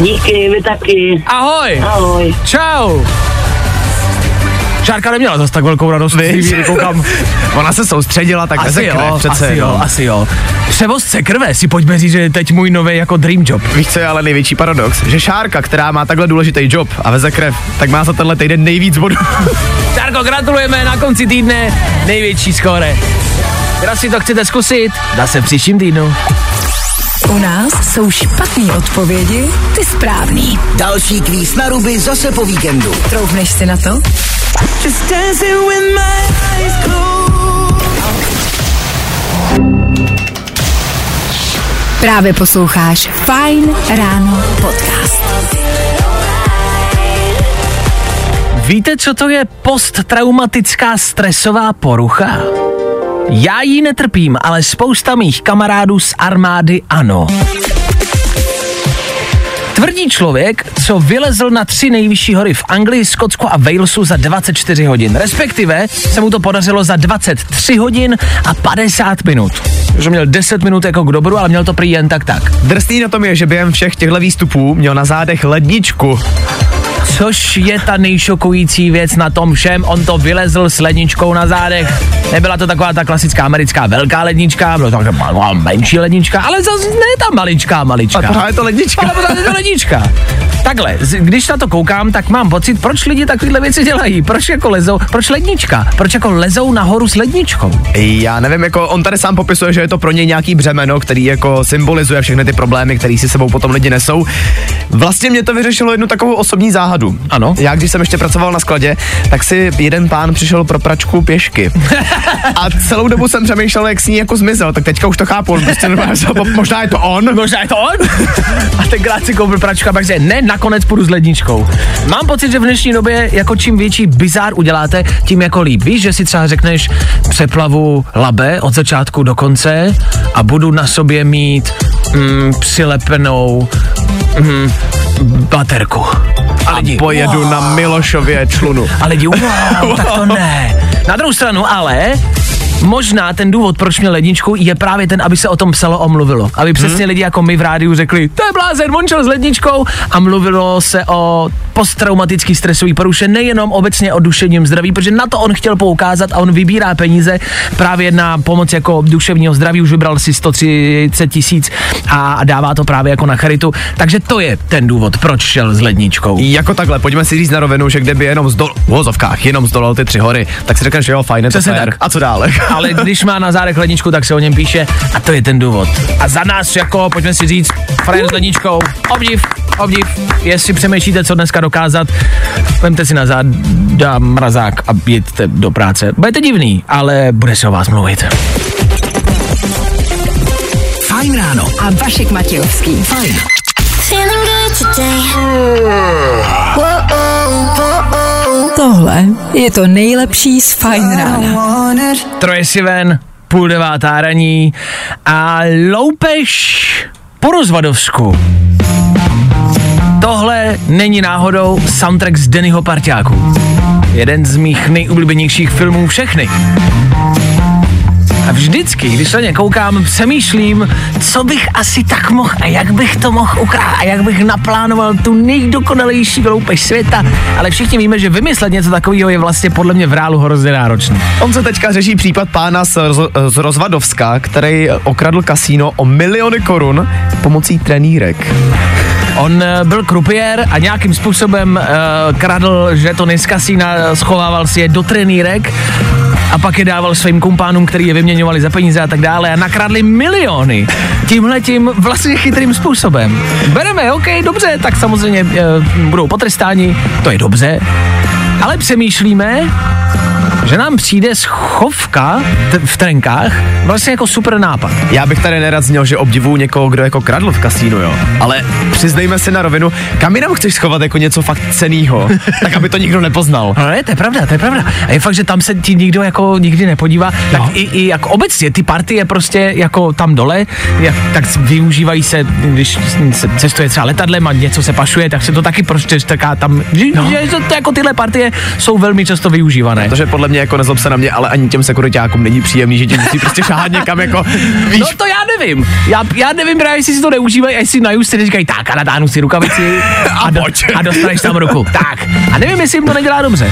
Díky, vy taky. Ahoj. Ahoj. Čau. Šárka neměla zase tak velkou radost. Koukám. Ona se soustředila, tak asi jo, krev, přece asi jo, asi jo. Převozce krve si pojďme říct, že je teď můj nový jako dream job. Víš, co je ale největší paradox? Že Šárka, která má takhle důležitý job a veze krev, tak má za tenhle týden nejvíc bodů. Šárko, gratulujeme, na konci týdne největší skóre. Když si to chcete zkusit, dá se příštím týdnu. U nás jsou špatný odpovědi, ty správný. Další kvíz na ruby zase po víkendu. Troufneš si na to? Just dancing with my eyes closed. Právě posloucháš Fajn ráno podcast. Víte, co to je posttraumatická stresová porucha? Já ji netrpím, ale spousta mých kamarádů z armády ano. Tvrdí člověk, co vylezl na tři nejvyšší hory v Anglii, Skotsku a Walesu za dvacet čtyři hodin. Respektive se mu to podařilo za dvacet tři hodin a padesát minut. Že měl deset minut jako k dobru, ale měl to prý jen tak tak. Drsný na tom je, že během všech těchto výstupů měl na zádech ledničku. Což je ta nejšokující věc na tom všem, on to vylezl s ledničkou na zádech. Nebyla to taková ta klasická americká velká lednička, byla to taková menší lednička, ale zase ne ta maličká malička. A pořád je to lednička. Ale pořád je to lednička. Takhle, když na to koukám, tak mám pocit, proč lidi takovýhle věci dělají, proč jako lezou, proč lednička, proč jako lezou nahoru s ledničkou. Já nevím, jako on tady sám popisuje, že je to pro něj nějaký břemeno, který jako symbolizuje všechny ty problémy, které si sebou potom lidi nesou. Vlastně mě to vyřešilo jednu takovou osobní záhadu. Ano. Já když jsem ještě pracoval na skladě, tak si jeden pán přišel pro pračku pěšky. A celou dobu jsem přemýšlel, jak s ní jako zmizel, tak teďka už to chápu, on prostě možná je to on. Možná je to on? A tenkrát si koupil pračku a pak se ne, nakonec půjdu s ledničkou. Mám pocit, že v dnešní době jako čím větší bizár uděláte, tím jako líp. Víš, že si třeba řekneš přeplavu Labe od začátku do konce a budu na sobě mít mm, přilepenou mm, baterku. A lidi, pojedu wow. na Milošově člunu. A lidi, wow, tak to ne. Na druhou stranu ale, možná ten důvod, proč měl ledničku, je právě ten, aby se o tom psalo a mluvilo. Aby přesně hmm. lidi jako my v rádiu řekli, to je blázen, on šel s ledničkou, a mluvilo se o posttraumatický stresový poruše, nejenom obecně o duševním zdraví, protože na to on chtěl poukázat a on vybírá peníze právě na pomoc jako duševního zdraví, už vybral si sto třicet tisíc a dává to právě jako na charitu, takže to je ten důvod, proč šel s ledničkou. Jako takhle, pojďme si říct na rovinu, že kdyby jenom zdol, v vozovkách, jenom zdolal ty tři hory, tak si řekneš, že jo, fajn, je to fér. A co dále? Ale když má na zádech ledničku, tak se o něm píše a to je ten důvod. A za nás jako, pojďme si říct, frajer s ledničkou, obdiv, obdiv. Jestli přemýšlíte, co dneska dokázat, vemte si na záda mrazák a jeďte do práce. Budete divný, ale bude se o vás mluvit. Fajn ráno a Vašek Matějovský. Fajn. Tohle je to nejlepší z Fajn rána. Troje si ven, půl devátá raní a loupeš po Rozvadovsku. Tohle není náhodou soundtrack z Dannyho Parťáku. Jeden z mých nejoblíbenějších filmů všechny. A vždycky, když na ně koukám, přemýšlím, co bych asi tak mohl a jak bych to mohl ukrát a jak bych naplánoval tu nejdokonalejší loupež světa, ale všichni víme, že vymyslet něco takového je vlastně podle mě v reálu hrozně náročný. On se teďka řeší případ pána z, Roz- z Rozvadovska, který okradl kasíno o miliony korun pomocí trenýrek. On byl krupiér a nějakým způsobem uh, kradl žetony z kasína, schovával si je do trenýrek a pak je dával svým kumpánům, který je vyměňovali za peníze a tak dále a nakradli miliony tímhletím vlastně chytrým způsobem. Bereme, ok, dobře, tak samozřejmě uh, budou potrestáni, to je dobře. ale přemýšlíme, že nám přijde schovka t- v trenkách vlastně jako super nápad. Já bych tady nerad zněl, že obdivuju někoho, kdo jako kradl v kasínu, jo. Ale přiznejme se na rovinu, kam jinam chceš schovat jako něco fakt cenného, tak aby to nikdo nepoznal. No ne, to je pravda, to je pravda. A je fakt, že tam se ti nikdo jako nikdy nepodívá, tak no. i, i jako obecně ty partie prostě jako tam dole, jak, tak využívají se, když se cestuje třeba letadlem a něco se pašuje, tak se to taky prostě strká tam, no. že, že to, jako tyhle partie jsou velmi často využívané. Protože podle mě jako nezlob se na mě, ale ani těm sekuriťákům není příjemný, že ti musí prostě šáhat někam jako, víš. No to já nevím, já, já nevím, právě jestli si to neužívají, a jestli na justě říkají tak a natáhnu si rukavici a, a, do, a dostaneš tam ruku, tak. A nevím, jestli jim to nedělá dobře,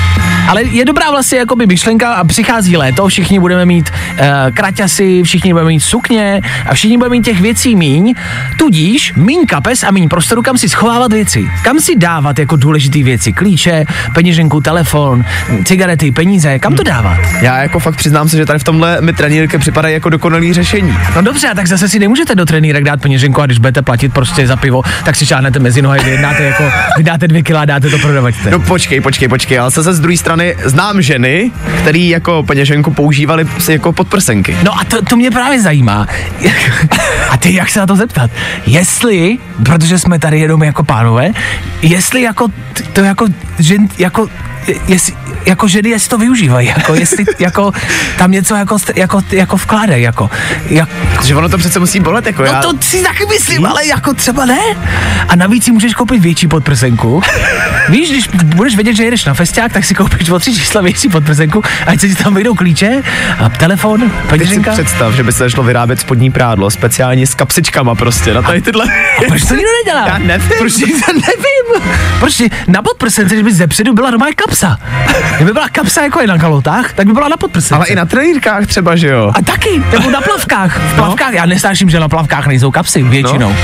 ale je dobrá vlastně jakoby myšlenka a přichází léto, všichni budeme mít uh, kraťasy, všichni budeme mít sukně a všichni budeme mít těch věcí míň, tudíž míň kapes a míň prostoru, kam si schovávat věci, kam si dávat jako důležité věci, klíče, peněženku, telefon, cigarety, peníze, kam to dávat? Já jako fakt přiznám se, že tady v tomhle mi trenýrky připadají jako dokonalý řešení. No dobře, a tak zase si nemůžete do trenýrek dát peněženku a když budete platit prostě za pivo, tak si šáhnete mezi nohy, vyjednáte jako, vydáte dvě kila, dáte to prodavačce. No počkej, počkej, počkej, ale zase z druhé strany znám ženy, které jako peněženku používali si jako podprsenky. No a to, to mě právě zajímá. A ty jak se na to zeptat? Jestli, protože jsme tady jenom jako pánové, jestli jako to jako žen, jako Jestli, jako ženy, jestli to využívají, jako jestli jako tam něco jako, jako, jako vkládají, jako. Jak... Že ono to přece musí bolet, jako no já. No to si taky myslím, Jí? ale jako třeba ne. A navíc si můžeš koupit větší podprsenku. Víš, když budeš vědět, že jedeš na festiák, tak si koupíš o tři čísla větší podprsenku, ať se ti tam vejdou klíče a telefon, peněženka. Teď si představ, že by se šlo vyrábět spodní prádlo, speciálně s kapsičkama prostě, na tady tyhle. A proč to nikdo nedělá? Já nevím. Proč to nevím? Proč na podprsence, když by zepředu byla normální kapsa. Kdyby byla kapsa jako je na kalotách, tak by byla na podprsenci. Ale i na trenýrkách třeba, že jo? A taky, nebo na plavkách. V plavkách, no? Já nesnáším, že na plavkách nejsou kapsy většinou. No.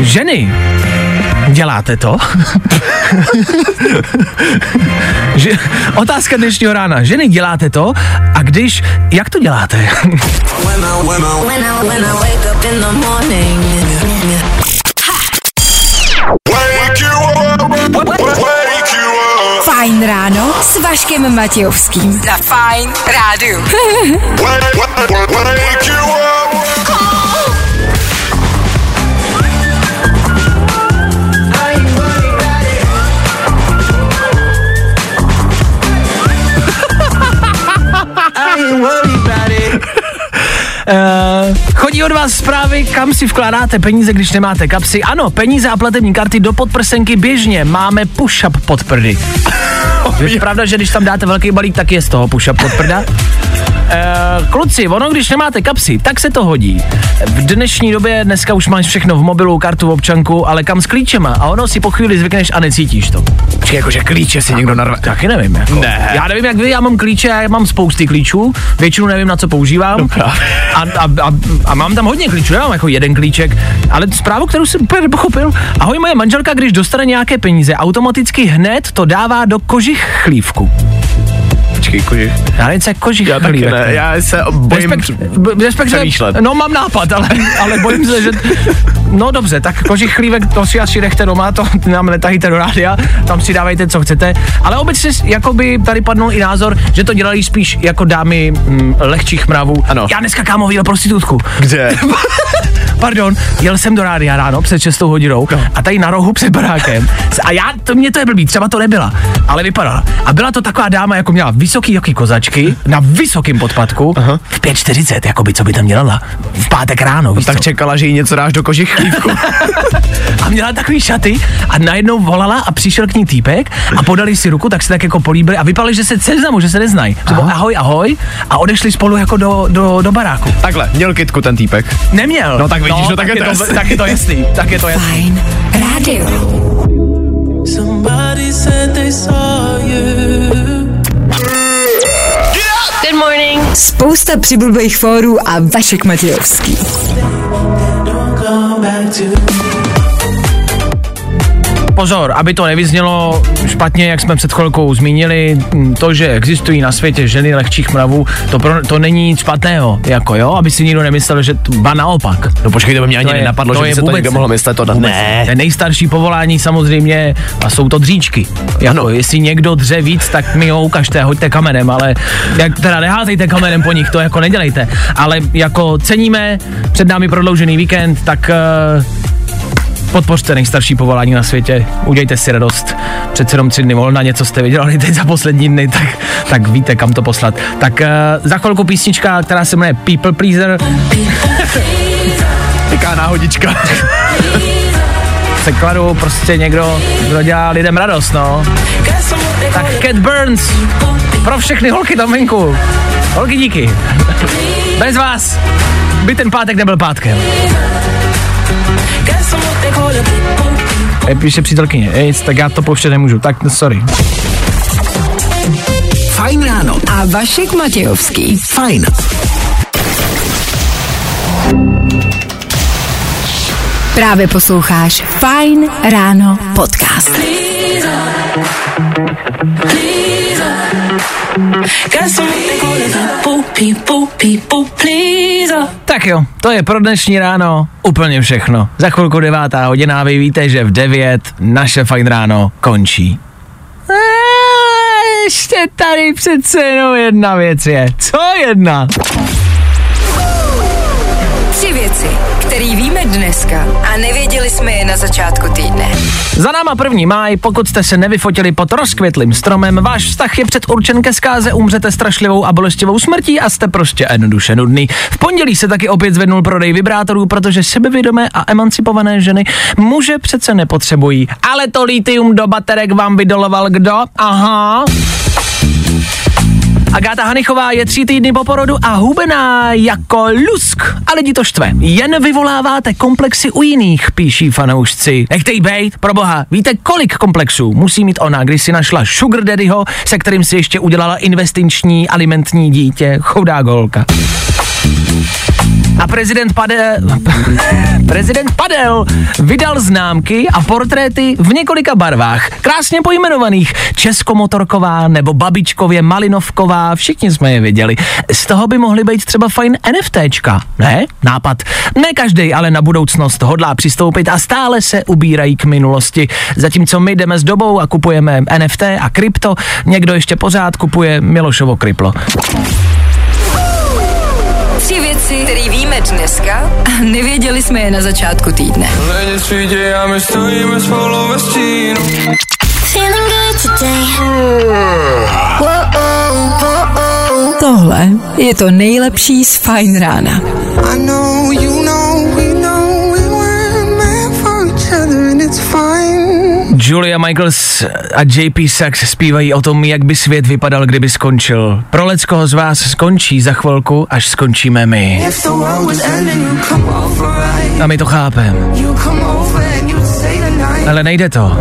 Ženy, děláte to? Že, otázka dnešního rána. Ženy, děláte to? A když, jak to děláte? Fajn ráno s Vaškem Matějovským. Za Fajn rádu. Uh, chodí od vás zprávy, kam si vkládáte peníze, když nemáte kapsy. Ano, peníze a platební karty do podprsenky běžně. Máme push-up pod prdy. Je pravda, že když tam dáte velký balík, tak je z toho push-up pod prda. Uh, kluci, ono, když nemáte kapsy, tak se to hodí. V dnešní době dneska už máš všechno v mobilu, kartu, občanku, ale kam s klíčema? A ono si po chvíli zvykneš a necítíš to. Počkej, jakože klíče si tak, někdo narve. Taky nevím, jako. Ne. Já nevím, jak vy, já mám klíče, já mám spousty klíčů, většinu nevím, na co používám. No a, a, a, a mám tam hodně klíčů, já mám jako jeden klíček, ale zprávu, kterou jsem úplně nepochopil. Ahoj, moje manželka, když dostane nějaké peníze, automaticky hned to dává do kožich chlívku. Kožich. Já nevím, co je kožich já chlívek. Ne. Já se bojím Respekt, přemýšlet. No mám nápad, ale, ale bojím se, že... No dobře, tak kožich chlívek, to si asi nechte doma, to nám netahíte do rádia, tam si dávejte, co chcete. Ale obecně, jakoby tady padnul i názor, že to dělají spíš jako dámy m, lehčích mravů. Ano. Já dneska, kámo, viděl prostitutku. Kde? Pardon, jel jsem do rádia ráno před šestou hodinou no. A tady na rohu před barákem. A já, to, mě to je blbý, třeba to nebyla, ale vypadala. A byla to taková dáma, jako měla vysoký jaký kozačky, na vysokém podpadku, aha. V pět čtyřicet, jako by co by tam dělala, v pátek ráno. Tak co? Čekala, že jí něco dáš do kožich chlívku. A měla takový šaty a najednou volala a přišel k ní týpek a podali si ruku, tak se tak jako políbili a vypadali, že se seznamu, že se neznají. Ahoj, ahoj a odešli spolu jako do, do, do baráku. Takhle, měl kytku ten týpek? Neměl. No tak vidíš, no, no tak, tak, je to, tak je to jasný. Tak je to jasný. Fajn rádio. Good morning. Spousta přibulbých fórů a Vašek Matějovský. pozor, aby to nevyznělo špatně, jak jsme před chvilkou zmínili, to, že existují na světě ženy lehčích mravů, to, pro, to není nic špatného, jako jo, aby si nikdo nemyslel, že to, ba naopak. No počkej, to by mě ani to nenapadlo, je, to že by se to někdo mohlo myslet, to ne. To je nejstarší povolání samozřejmě a jsou to dříčky. Jako, ano. Jestli někdo dře víc, tak mi ho ukažte, hoďte kamenem, ale jak teda neházejte kamenem po nich, to jako nedělejte, ale jako ceníme, před námi prodloužený víkend, tak uh, podpořte nejstarší povolání na světě, udějte si radost. Před sedm tři dny volna, něco jste vydělali teď za poslední dny, tak, tak víte, kam to poslat. Tak uh, za chvilku písnička, která se jmenuje People Pleaser. Taká náhodička. Překladu prostě někdo, kdo dělá lidem radost, no. Tak Cat Burns, pro všechny holky tam venku. Holky, díky. Bez vás by ten pátek nebyl pátkem. Píše přítelkyně, ej, tak já to pouštět nemůžu, tak sorry. Fajn ráno a Vašek Matějovský. Fajn. Právě posloucháš Fajn ráno podcast. Tak jo, to je pro dnešní ráno úplně všechno. Za chvilku devátá hodina, vy víte, že v devět naše Fajn ráno končí. A ještě tady přece jenom jedna věc je. Co jedna? Tři věci, který víme dneska a nevěděli jsme je na začátku týdne. Za náma první máj, pokud jste se nevyfotili pod rozkvětlým stromem, váš vztah je předurčen ke zkáze, umřete strašlivou a bolestivou smrtí a jste prostě jednoduše nudný. V pondělí se taky opět zvednul prodej vibrátorů, protože sebevědomé a emancipované ženy muže přece nepotřebují. Ale to litium do baterek vám vydoloval kdo? Aha... Agáta Hanichová je tři týdny po porodu a hubená jako lusk. A lidi to štve. Jen vyvoláváte komplexy u jiných, píší fanoušci. Nechte jí bejt, proboha, víte, kolik komplexů musí mít ona, když si našla sugar daddyho, se kterým si ještě udělala investiční alimentní dítě, chudá golka. A prezident Pavel, prezident Pavel vydal známky a portréty v několika barvách, krásně pojmenovaných. Českomotorková nebo Babičkově Malinovková, všichni jsme je viděli. Z toho by mohly být třeba fajn NFTčka, ne? Nápad. Ne každej ale na budoucnost hodlá přistoupit a stále se ubírají k minulosti. Zatímco my jdeme s dobou a kupujeme N F T a krypto, někdo ještě pořád kupuje Milošovo kryplo. Tři věci, které víme dneska a nevěděli jsme je na začátku týdne. Tohle je to nejlepší z Fajn rána. Julia Michaels a J P Sachs zpívají o tom, jak by svět vypadal, kdyby skončil. Pro leckoho z vás skončí za chvilku, až skončíme my. A my to chápeme. Ale nejde to.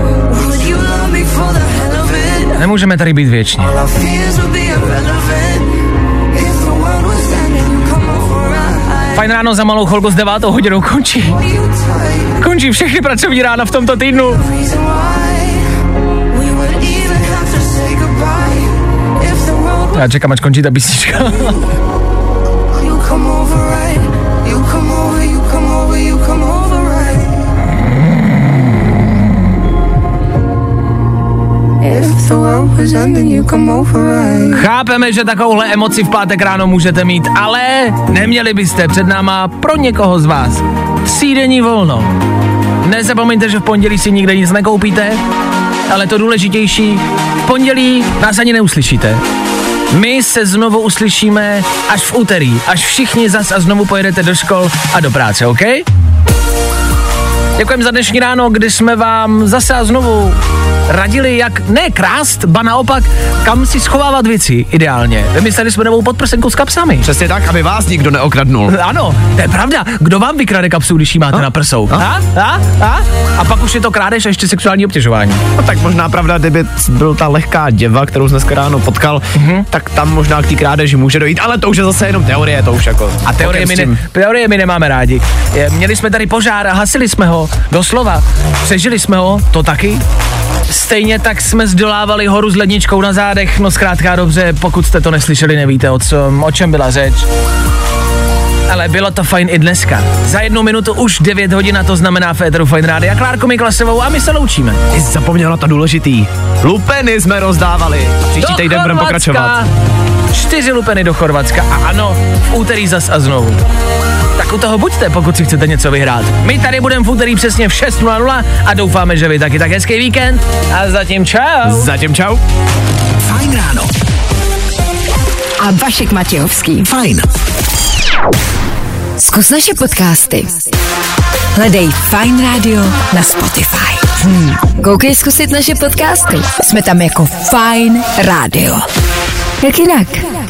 Nemůžeme tady být věčně. Fajn ráno za malou chvilku s devátou hodinou končí. Končí všechny pracovní rána v tomto týdnu. Já čekám, až končí ta písnička. Chápeme, že takovouhle emoci v pátek ráno můžete mít, ale neměli byste, před náma pro někoho z vás třídenní volno. Nezapomeňte, že v pondělí si nikde nic nekoupíte, ale to důležitější, v pondělí nás ani neuslyšíte. My se znovu uslyšíme až v úterý, až všichni zas a znovu pojedete do škol a do práce, ok? Děkujeme za dnešní ráno, kdy jsme vám zase a znovu radili, jak ne krást, ba naopak, kam si schovávat věci ideálně. Vymysleli jsme novou podprsenku s kapsami. Přesně tak, aby vás nikdo neokradnul. Ano, to je pravda. Kdo vám vykrade kapsu, když ji máte a? na prsou? A? A? A? A? A pak už je to krádež a ještě sexuální obtěžování. No tak možná pravda, kdyby byl ta lehká děva, kterou jsem dneska ráno potkal, mm-hmm. tak tam možná k té krádeži může dojít, ale to už je zase jenom teorie, to už jako. A teorie my, ne, teorie my nemáme rádi. Je, měli jsme tady požár a hasili jsme ho, doslova. Přežili jsme ho, to taky. Stejně tak jsme zdolávali horu s ledničkou na zádech, no zkrátka dobře, pokud jste to neslyšeli, nevíte, o, co, o čem byla řeč. Ale bylo to fajn i dneska. Za jednu minutu už devět hodin, to znamená Féteru Fajn Rádia, Klárku Miklasovou a my se loučíme. Ty jsi zapomněla to důležitý. Lupeny jsme rozdávali. Příští týden budeme pokračovat. Čtyři lupeny do Chorvatska a ano, v úterý zas a znovu. Tak u toho buďte, pokud si chcete něco vyhrát. My tady budeme v úterý přesně v šest hodin a doufáme, že vy taky. Tak hezký víkend a zatím čau. Zatím čau. Fajn ráno. A Vašek Matějovský. Fajn. Zkus naše podcasty. Hledej Fajn Radio na Spotify. Hmm. Koukej zkusit naše podcasty. Jsme tam jako Fajn Radio. Jak jinak?